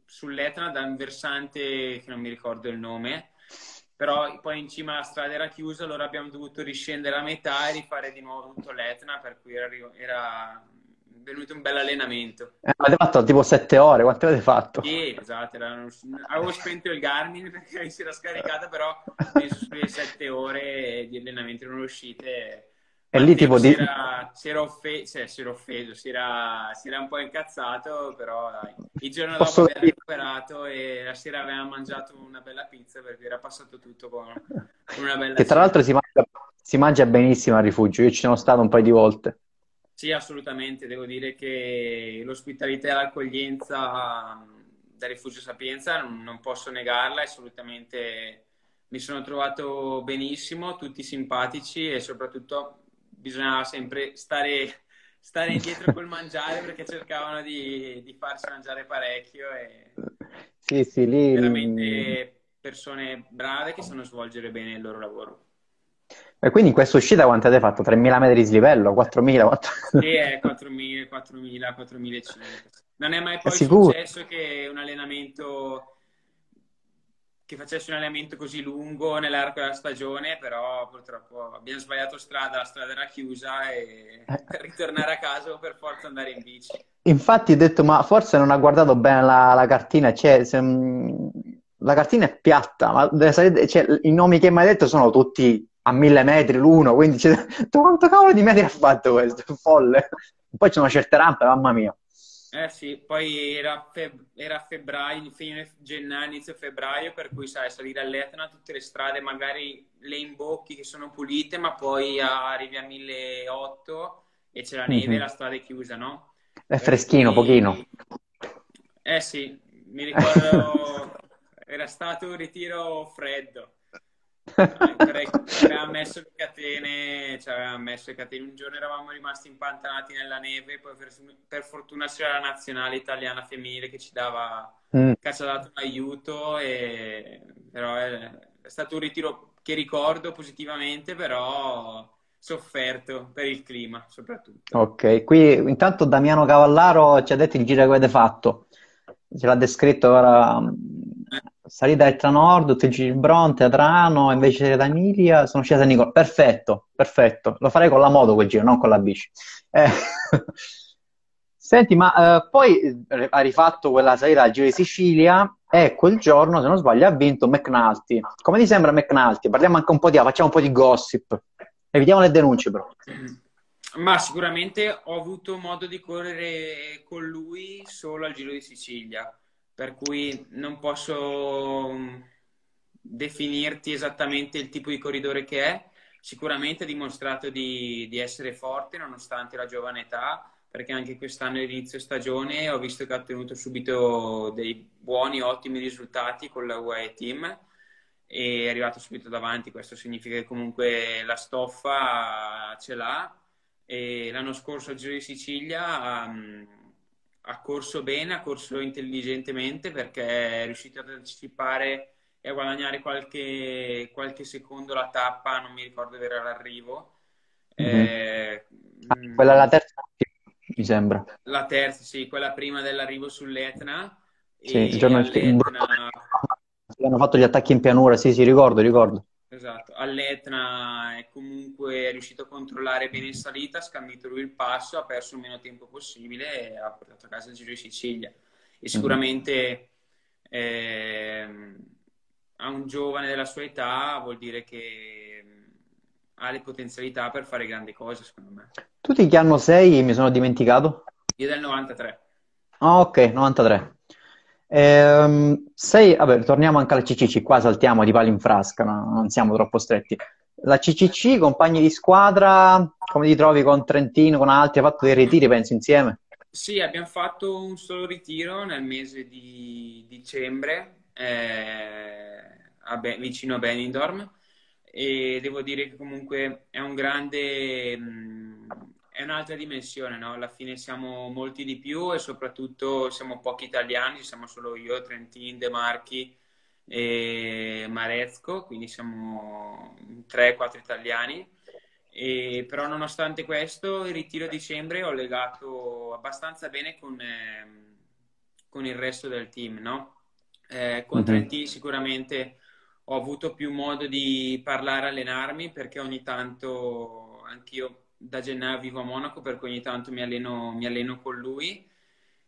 sull'Etna da un versante che non mi ricordo il nome, però poi in cima la strada era chiusa, allora abbiamo dovuto riscendere a metà e rifare di nuovo tutto l'Etna, per cui era... era venuto un bel allenamento. Eh, avete fatto tipo sette ore, quante avete fatto? Sì, esatto, erano... avevo spento il Garmin perché si era scaricata, però penso sulle sette ore di allenamento erano uscite. E lì tipo di... si era, si era, offe... cioè, si era offeso, si era... si era un po' incazzato, però dai. Il giorno Posso dopo aveva recuperato e la sera aveva mangiato una bella pizza perché era passato tutto con una bella... Che tra l'altro si mangia... si mangia benissimo al Rifugio, io ci sono stato un paio di volte. Sì, assolutamente, devo dire che l'ospitalità e l'accoglienza da Rifugio Sapienza non posso negarla, assolutamente mi sono trovato benissimo, tutti simpatici e soprattutto bisognava sempre stare, stare indietro col mangiare perché cercavano di, di farsi mangiare parecchio e sì, sì, lì... veramente persone brave che sanno svolgere bene il loro lavoro. E quindi in questa uscita quanto avete fatto? tremila metri di slivello? quattromila? Sì, è quattromila, quattromila, quattromilacinquecento. Non è mai poi successo che un allenamento che facesse un allenamento così lungo nell'arco della stagione, però purtroppo abbiamo sbagliato strada, la strada era chiusa e per ritornare a casa per forza andare in bici. Infatti ho detto, ma forse non ha guardato bene la, la cartina, cioè... Se, la cartina è piatta, ma cioè, i nomi che mi hai detto sono tutti a mille metri l'uno, quindi quanto cavolo di metri ha fatto questo? Folle. Poi c'è una certa rampa, mamma mia. Eh sì, poi era, feb era febbraio, fine gennaio, inizio febbraio, per cui sai, salire all'Etna, tutte le strade, magari le imbocchi che sono pulite, ma poi arrivi a milleottocento e c'è la neve, mm -hmm. la strada è chiusa, no? È freschino, quindi... pochino. Eh sì, mi ricordo... Era stato un ritiro freddo, aveva messo le catene, cioè aveva messo le catene, un giorno eravamo rimasti impantanati nella neve, poi per, per fortuna c'era la nazionale italiana femminile che ci dava, mm. che ci ha dato un aiuto, e, però è, è stato un ritiro che ricordo positivamente, però sofferto per il clima soprattutto. Ok, qui intanto Damiano Cavallaro ci ha detto il giro che avete fatto, ce l'ha descritto ora... salita a Etna Nord, ti giri il Bronte, Adrano, invece da Emilia sono scesa a Nicola. Perfetto, perfetto. Lo farei con la moto quel giro, non con la bici. Eh. Senti, ma eh, poi ha rifatto quella salita al Giro di Sicilia e quel giorno, se non sbaglio, ha vinto McNulty. Come ti sembra McNulty? Parliamo anche un po' di... facciamo un po' di gossip. Evitiamo le denunce, però. Ma sicuramente ho avuto modo di correre con lui solo al Giro di Sicilia, per cui non posso definirti esattamente il tipo di corridore che è. Sicuramente ha dimostrato di, di essere forte nonostante la giovane età, perché anche quest'anno all'inizio stagione ho visto che ha ottenuto subito dei buoni, ottimi risultati con la U A E Team e è arrivato subito davanti. Questo significa che comunque la stoffa ce l'ha, e l'anno scorso al Giro di Sicilia ha, ha corso bene, ha corso intelligentemente, perché è riuscito ad anticipare e a guadagnare qualche, qualche secondo la tappa, non mi ricordo dove era l'arrivo. Mm-hmm. eh, ah, quella la terza mi sembra. La terza, sì, quella prima dell'arrivo sull'Etna. Sì, il giorno all'Etna... hanno fatto gli attacchi in pianura, sì, sì, ricordo, ricordo. Esatto, all'Etna è comunque riuscito a controllare bene in salita, ha scandito lui il passo, ha perso il meno tempo possibile e ha portato a casa il Giro di Sicilia. E sicuramente eh, a un giovane della sua età vuol dire che... ha le potenzialità per fare grandi cose, secondo me. Tu di che anno sei? Mi sono dimenticato. Io del novantatré. Ah, ok, novantatré. Ehm, sei, vabbè, torniamo anche alla C C C, qua saltiamo di palo in frasca, no? Non siamo troppo stretti. La C C C, compagni di squadra, come ti trovi con Trentino, con altri? Hai fatto dei ritiri, penso, insieme? Sì, abbiamo fatto un solo ritiro nel mese di dicembre, eh, a Be- vicino a Benidorm. E devo dire che comunque è un grande, è un'altra dimensione, no? Alla fine siamo molti di più e soprattutto siamo pochi italiani, siamo solo io, Trentin, De Marchi e Marezco, quindi siamo tre quattro italiani. E però nonostante questo il ritiro a dicembre ho legato abbastanza bene con, eh, con il resto del team, no? Eh, con mm-hmm. Trentin sicuramente... ho avuto più modo di parlare, allenarmi, perché ogni tanto, anch'io da gennaio vivo a Monaco, per cui ogni tanto mi alleno, mi alleno con lui,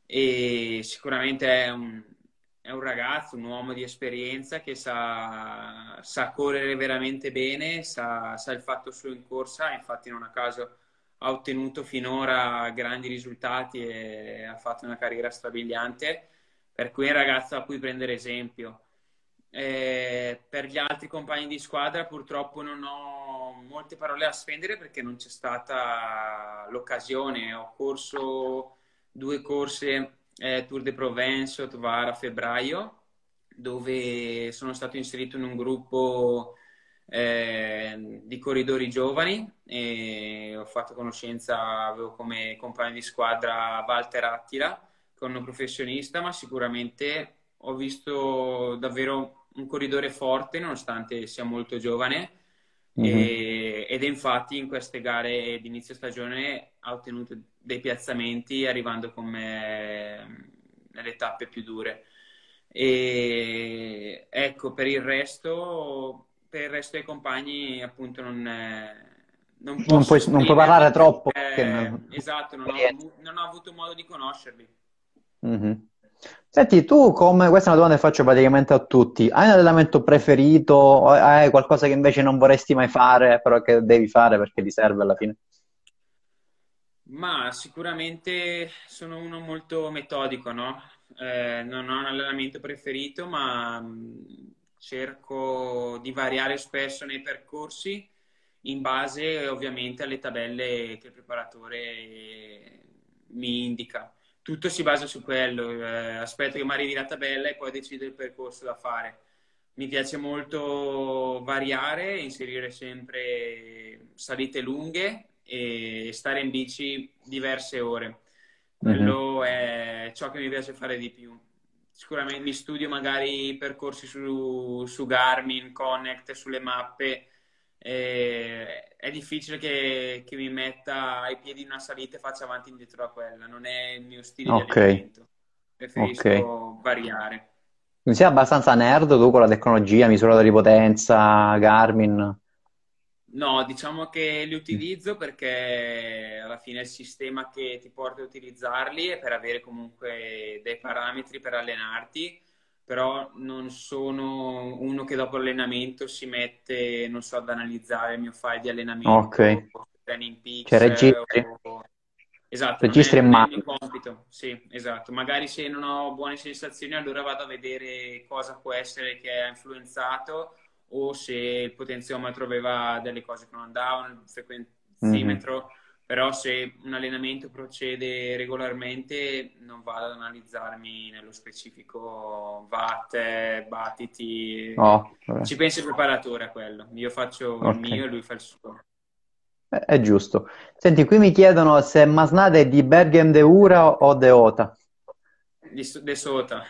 e sicuramente è un, è un ragazzo, un uomo di esperienza che sa, sa correre veramente bene, sa, sa il fatto suo in corsa, infatti non a caso ha ottenuto finora grandi risultati e ha fatto una carriera strabiliante, per cui è un ragazzo a cui prendere esempio. Eh, per gli altri compagni di squadra purtroppo non ho molte parole da spendere perché non c'è stata l'occasione. Ho corso due corse eh, Tour de Provence, Tovar a febbraio, dove sono stato inserito in un gruppo eh, di corridori giovani e ho fatto conoscenza, avevo come compagno di squadra Walter Attila, che è un professionista, ma sicuramente ho visto davvero un corridore forte nonostante sia molto giovane. Mm-hmm. e, ed infatti in queste gare di inizio stagione ha ottenuto dei piazzamenti arrivando con me nelle tappe più dure. E ecco, per il resto per il resto dei compagni appunto non, non, posso non, puoi, non puoi parlare troppo perché, non... esatto, non ho, non ho avuto modo di conoscerli. Mm-hmm. Senti, tu come, questa è una domanda che faccio praticamente a tutti, hai un allenamento preferito? Hai qualcosa che invece non vorresti mai fare, però che devi fare perché ti serve alla fine? Ma sicuramente sono uno molto metodico, no? Eh, non ho un allenamento preferito, ma cerco di variare spesso nei percorsi in base ovviamente alle tabelle che il preparatore mi indica. Tutto si basa su quello, eh, aspetto che mi arrivi la tabella e poi decido il percorso da fare. Mi piace molto variare, inserire sempre salite lunghe e stare in bici diverse ore. Quello mm-hmm. è ciò che mi piace fare di più. Sicuramente mi studio magari percorsi su, su Garmin, Connect, sulle mappe. Eh, è difficile che, che mi metta ai piedi in una salita e faccia avanti e indietro da quella, non è il mio stile okay. di allenamento, preferisco okay. variare. Mi sei abbastanza nerd tu con la tecnologia, misura di potenza, Garmin? No, diciamo che li utilizzo perché alla fine è il sistema che ti porta a utilizzarli e per avere comunque dei parametri per allenarti, però non sono uno che dopo l'allenamento si mette, non so, ad analizzare il mio file di allenamento. Ok. Training Peaks, cioè registri. O... Esatto, registri è, in mano. È il mio compito, sì, esatto. Magari se non ho buone sensazioni allora vado a vedere cosa può essere che ha influenzato, o se il potenziometro aveva delle cose che non andavano, il frequenzimetro, mm-hmm. Però se un allenamento procede regolarmente non vado ad analizzarmi nello specifico watt, battiti, oh, ci pensa il preparatore a quello, io faccio okay. il mio e lui fa il suo. È, è giusto. Senti, qui mi chiedono se Masnada è di Bergamo de Ura o de Ota? Di, de Sota.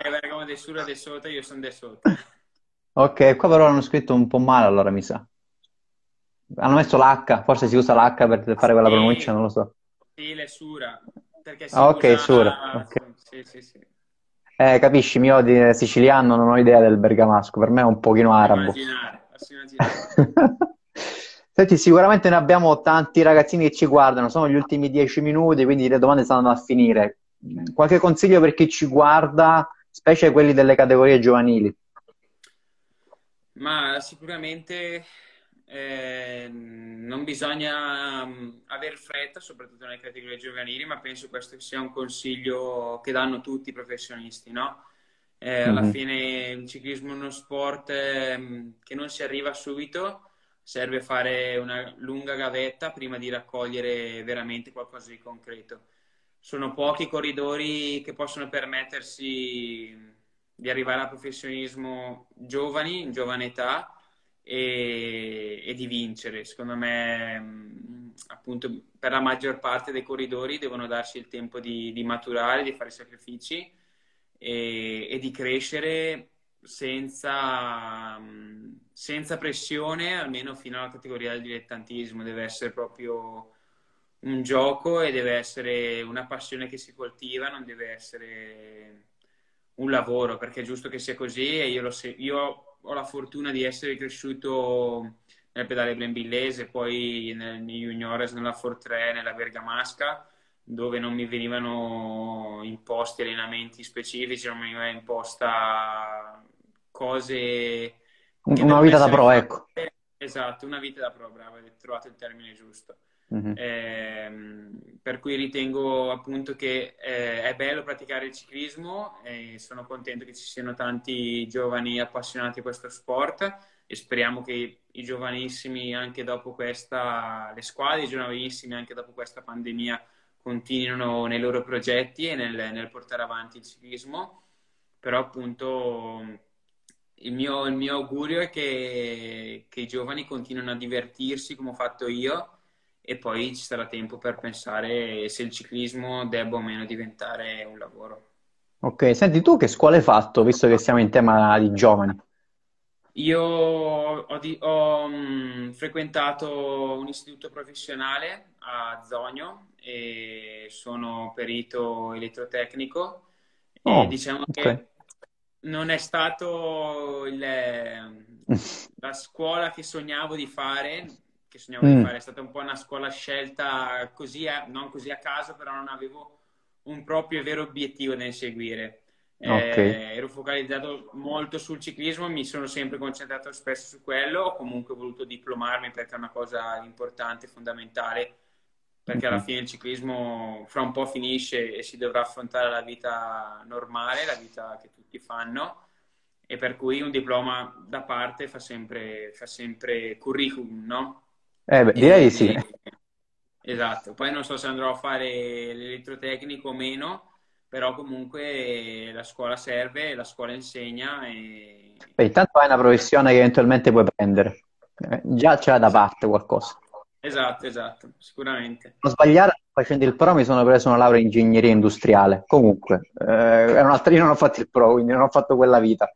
Bergamo de Sura, de Sota, io sono de Sota. Ok, qua però hanno scritto un po' male, allora mi sa. Hanno messo l'H, forse si usa l'H per fare quella sì, pronuncia, non lo so. Sì, le Sura. Perché si ah, ok, usa... Sura. Okay. Sì, sì, sì. Eh, capisci, io di siciliano non ho idea del bergamasco, per me è un pochino arabo. Immaginare, immaginare. Senti, sicuramente ne abbiamo tanti ragazzini che ci guardano, sono gli ultimi dieci minuti, quindi le domande stanno a finire. Qualche consiglio per chi ci guarda, specie quelli delle categorie giovanili? Ma sicuramente eh, non bisogna aver fretta, soprattutto nelle categorie giovanili, ma penso questo sia un consiglio che danno tutti i professionisti, no? Eh, alla mm-hmm. fine il ciclismo è uno sport eh, che non si arriva subito, serve fare una lunga gavetta prima di raccogliere veramente qualcosa di concreto. Sono pochi i corridori che possono permettersi di arrivare al professionismo giovani, in giovane età, e, e di vincere. Secondo me, appunto, per la maggior parte dei corridori devono darsi il tempo di, di maturare, di fare sacrifici e, e di crescere senza, senza pressione, almeno fino alla categoria del dilettantismo. Deve essere proprio... un gioco e deve essere una passione che si coltiva, non deve essere un lavoro, perché è giusto che sia così e io, lo se io ho la fortuna di essere cresciuto nel Pedale Brembillese, poi nel mio juniores, nella Fortre, nella Bergamasca, dove non mi venivano imposti allenamenti specifici, non mi veniva imposta cose... Una vita da pro, ecco. Esatto, una vita da pro, bravo, hai trovato il termine giusto. Uh-huh. Eh, per cui ritengo appunto che eh, è bello praticare il ciclismo e sono contento che ci siano tanti giovani appassionati a questo sport e speriamo che i giovanissimi anche dopo questa, le squadre i giovanissimi anche dopo questa pandemia continuino nei loro progetti e nel, nel portare avanti il ciclismo, però appunto il mio, il mio augurio è che, che i giovani continuino a divertirsi come ho fatto io e poi ci sarà tempo per pensare se il ciclismo debba o meno diventare un lavoro. Ok, senti, tu che scuola hai fatto, visto che siamo in tema di giovani? Io ho, di, ho mh, frequentato un istituto professionale a Zogno e sono perito elettrotecnico oh, e diciamo okay. che non è stato il, la scuola che sognavo di fare che sognavo mm. di fare, è stata un po' una scuola scelta così, a, non così a caso, però non avevo un proprio e vero obiettivo da inseguire. Okay. Eh, ero focalizzato molto sul ciclismo, mi sono sempre concentrato spesso su quello, ho comunque voluto diplomarmi perché è una cosa importante, fondamentale, perché mm-hmm. alla fine il ciclismo fra un po' finisce e si dovrà affrontare la vita normale, la vita che tutti fanno. E per cui un diploma da parte fa sempre, fa sempre curriculum, no? Eh beh, direi di sì. Esatto, poi non so se andrò a fare l'elettrotecnico o meno, però comunque la scuola serve, la scuola insegna e... Beh, intanto hai una professione che eventualmente puoi prendere, eh, già c'è da parte qualcosa. Esatto, esatto, sicuramente. Non sbagliare, facendo il pro mi sono preso una laurea in ingegneria industriale, comunque, eh, è un'altra, io non ho fatto il pro, quindi non ho fatto quella vita.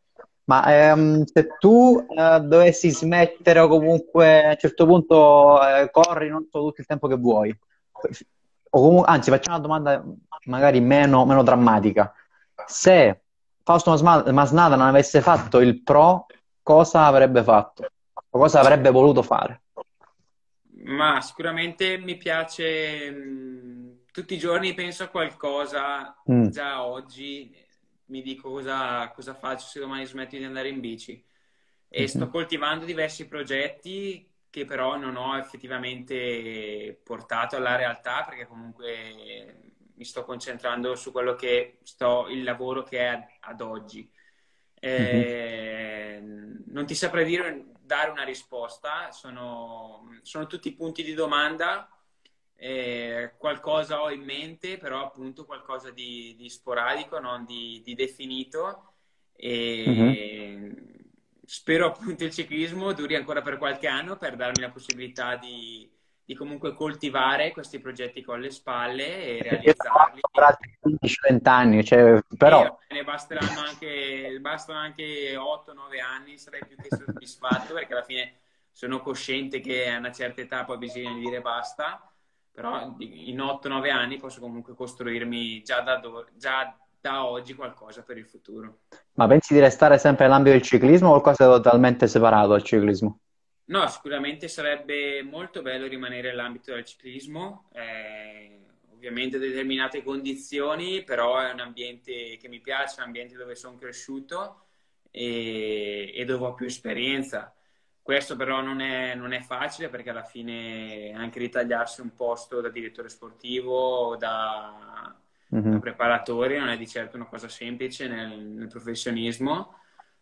Ma ehm, se tu eh, dovessi smettere o comunque a un certo punto eh, corri non so, tutto il tempo che vuoi, o comunque, anzi facciamo una domanda magari meno, meno drammatica, se Fausto Masnada non avesse fatto il pro, cosa avrebbe fatto? Cosa avrebbe voluto fare? Ma sicuramente mi piace, mh, tutti i giorni penso a qualcosa, mm. già oggi mi dico cosa, cosa faccio se domani smetto di andare in bici, e mm-hmm. sto coltivando diversi progetti che però non ho effettivamente portato alla realtà, perché comunque mi sto concentrando su quello che sto, il lavoro che è ad, ad oggi. Eh, mm-hmm. Non ti saprei dire, dare una risposta, sono, sono tutti punti di domanda, eh, qualcosa ho in mente, però appunto qualcosa di, di sporadico, non di, di definito, e mm-hmm. spero appunto il ciclismo duri ancora per qualche anno per darmi la possibilità di, di comunque coltivare questi progetti con le spalle e realizzarli. quindici venti anni, cioè, però... E ne basteranno anche, bastano anche otto nove anni, sarei più che soddisfatto, perché alla fine sono cosciente che a una certa età poi bisogna dire basta, però in otto nove anni posso comunque costruirmi già da, do, già da oggi qualcosa per il futuro. Ma pensi di restare sempre nell'ambito del ciclismo o qualcosa totalmente separato dal ciclismo? No, sicuramente sarebbe molto bello rimanere nell'ambito del ciclismo, eh, ovviamente determinate condizioni, però è un ambiente che mi piace, un ambiente dove sono cresciuto e, e dove ho più esperienza. Questo però non è, non è facile, perché alla fine anche ritagliarsi un posto da direttore sportivo o da, mm-hmm. da preparatore non è di certo una cosa semplice nel, nel professionismo.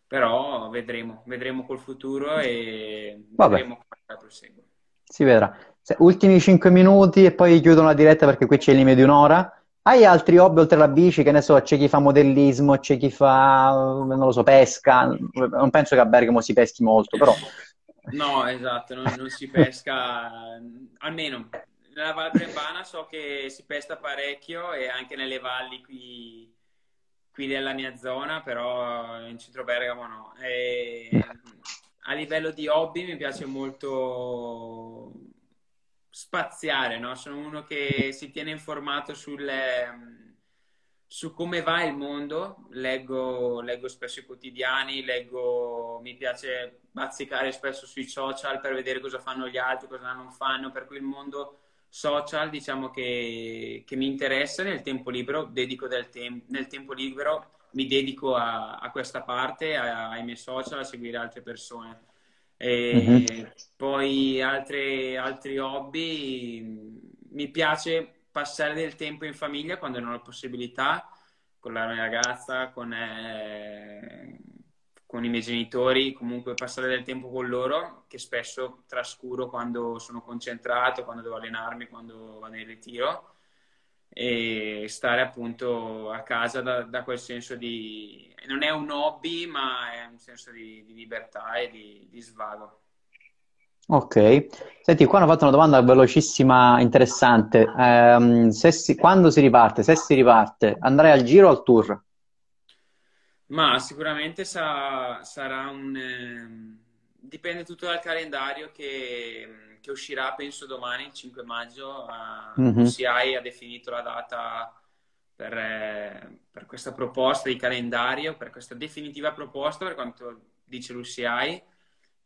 Però vedremo, vedremo col futuro e Vabbè. vedremo come prosegue. Si vedrà. Se, ultimi cinque minuti e poi chiudo la diretta perché qui c'è il limite di un'ora. Hai altri hobby oltre alla bici? Che ne so, c'è chi fa modellismo, c'è chi fa, non lo so, pesca. Non penso che a Bergamo si peschi molto, però... No, esatto, non, non si pesca, almeno nella Val Brembana so che si pesca parecchio, e anche nelle valli qui... qui della mia zona, però in centro Bergamo no. E a livello di hobby mi piace molto spaziare, no? Sono uno che si tiene informato sulle, su come va il mondo, leggo, leggo spesso i quotidiani, leggo, mi piace bazzicare spesso sui social per vedere cosa fanno gli altri, cosa non fanno, per cui il mondo... social diciamo che, che mi interessa. Nel tempo libero dedico del tem- nel tempo libero mi dedico a, a questa parte, a, ai miei social, a seguire altre persone e mm-hmm. poi altre, altri hobby. Mi piace passare del tempo in famiglia quando non ho la possibilità, con la mia ragazza, con, eh, con i miei genitori, comunque passare del tempo con loro, che spesso trascuro quando sono concentrato, quando devo allenarmi, quando vado in ritiro, e stare appunto a casa da, da quel senso di... non è un hobby, ma è un senso di, di libertà e di, di svago. Ok. Senti, qua hanno fatto una domanda velocissima, interessante. Um, se si, quando si riparte, se si riparte, andrai al Giro o al Tour? Ma sicuramente sa, sarà un... Eh, dipende tutto dal calendario che, che uscirà, penso domani, il cinque maggio. Eh, mm-hmm. C I A I ha definito la data per, eh, per questa proposta di calendario, per questa definitiva proposta, per quanto dice l'U C I,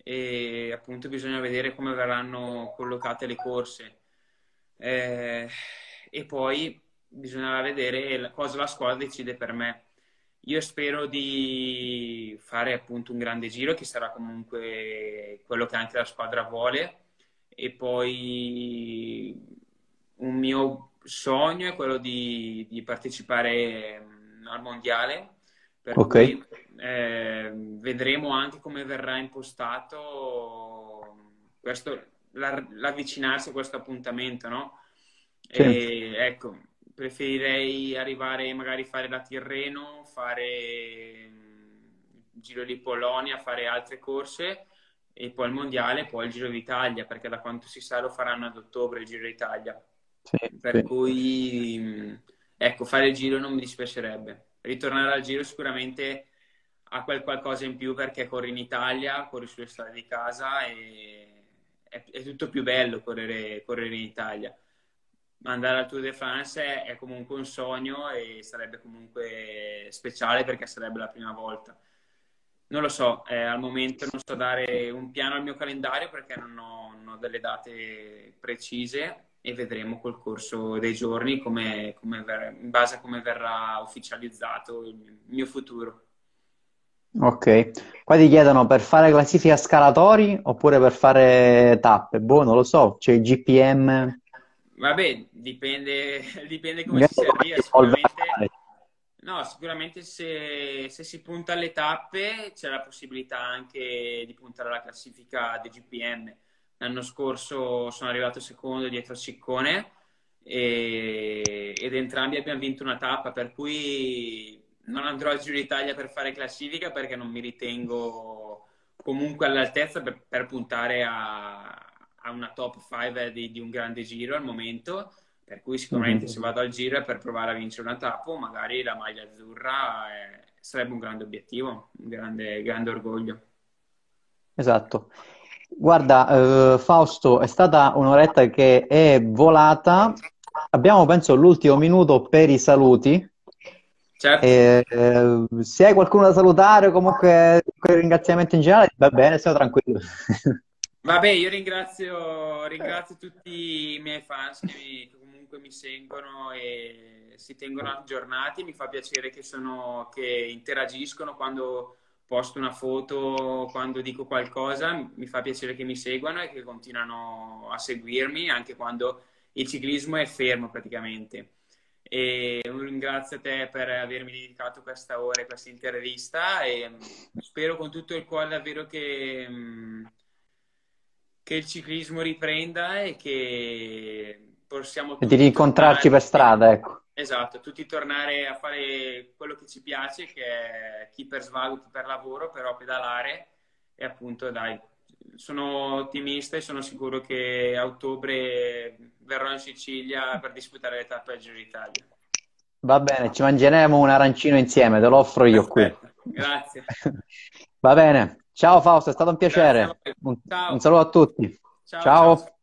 e appunto bisogna vedere come verranno collocate le corse. Eh, e poi bisognerà vedere cosa la squadra decide per me. Io spero di fare appunto un grande giro, che sarà comunque quello che anche la squadra vuole, e poi un mio sogno è quello di, di partecipare al Mondiale, per okay. cui eh, vedremo anche come verrà impostato questo, la, l'avvicinarsi a questo appuntamento, no? Sì. E, ecco, preferirei arrivare, magari fare la Tirreno, fare il Giro di Polonia, fare altre corse, e poi il Mondiale, poi il Giro d'Italia, perché da quanto si sa lo faranno ad ottobre il Giro d'Italia. Sì, per sì. cui, ecco, fare il Giro non mi dispiacerebbe. Ritornare al Giro sicuramente ha quel qualcosa in più, perché corri in Italia, corri sulle strade di casa, e è, è tutto più bello correre, correre in Italia. ma andare al Tour de France è comunque un sogno e sarebbe comunque speciale perché sarebbe la prima volta. Non lo so, eh, al momento non so dare un piano al mio calendario perché non ho, non ho delle date precise e vedremo col corso dei giorni come, come ver- in base a come verrà ufficializzato il mio, il mio futuro. Ok, qua ti chiedono per fare classifica scalatori oppure per fare tappe, boh, non lo so, c'è il G P M... Vabbè, dipende, dipende come si arriva, sicuramente... No, sicuramente se, se si punta alle tappe c'è la possibilità anche di puntare alla classifica dei G P M. L'anno scorso sono arrivato secondo dietro a Ciccone e, ed entrambi abbiamo vinto una tappa, per cui non andrò al Giro d'Italia per fare classifica perché non mi ritengo comunque all'altezza per, per puntare a, a una top cinque di, di un grande giro al momento. Per cui sicuramente se vado al Giro è per provare a vincere una tappa, magari la maglia azzurra è... sarebbe un grande obiettivo, un grande, grande orgoglio. Esatto. Guarda, eh, Fausto, è stata un'oretta che è volata. Abbiamo, penso, l'ultimo minuto per i saluti. Certo. Eh, eh, se hai qualcuno da salutare o comunque ringraziamento in generale, va bene, siamo tranquilli. Vabbè, io ringrazio, ringrazio tutti i miei fans che mi... mi seguono e si tengono aggiornati, mi fa piacere che, sono, che interagiscono quando posto una foto, quando dico qualcosa, mi fa piacere che mi seguano e che continuano a seguirmi anche quando il ciclismo è fermo praticamente. E un ringrazio a te per avermi dedicato questa ora e questa intervista e spero con tutto il cuore davvero che, che il ciclismo riprenda e che possiamo tutti di incontrarci per strada, ecco. Esatto, tutti tornare a fare quello che ci piace, che è chi per svago, chi per lavoro, però pedalare e appunto dai, sono ottimista e sono sicuro che a ottobre verrò in Sicilia per disputare le tappe del Giro d'Italia. Va bene, ci mangeremo un arancino insieme, te lo offro io. Perfetto. Qui. Grazie. Va bene, ciao Fausto, è stato un piacere. Un, un saluto a tutti. Ciao. ciao. ciao.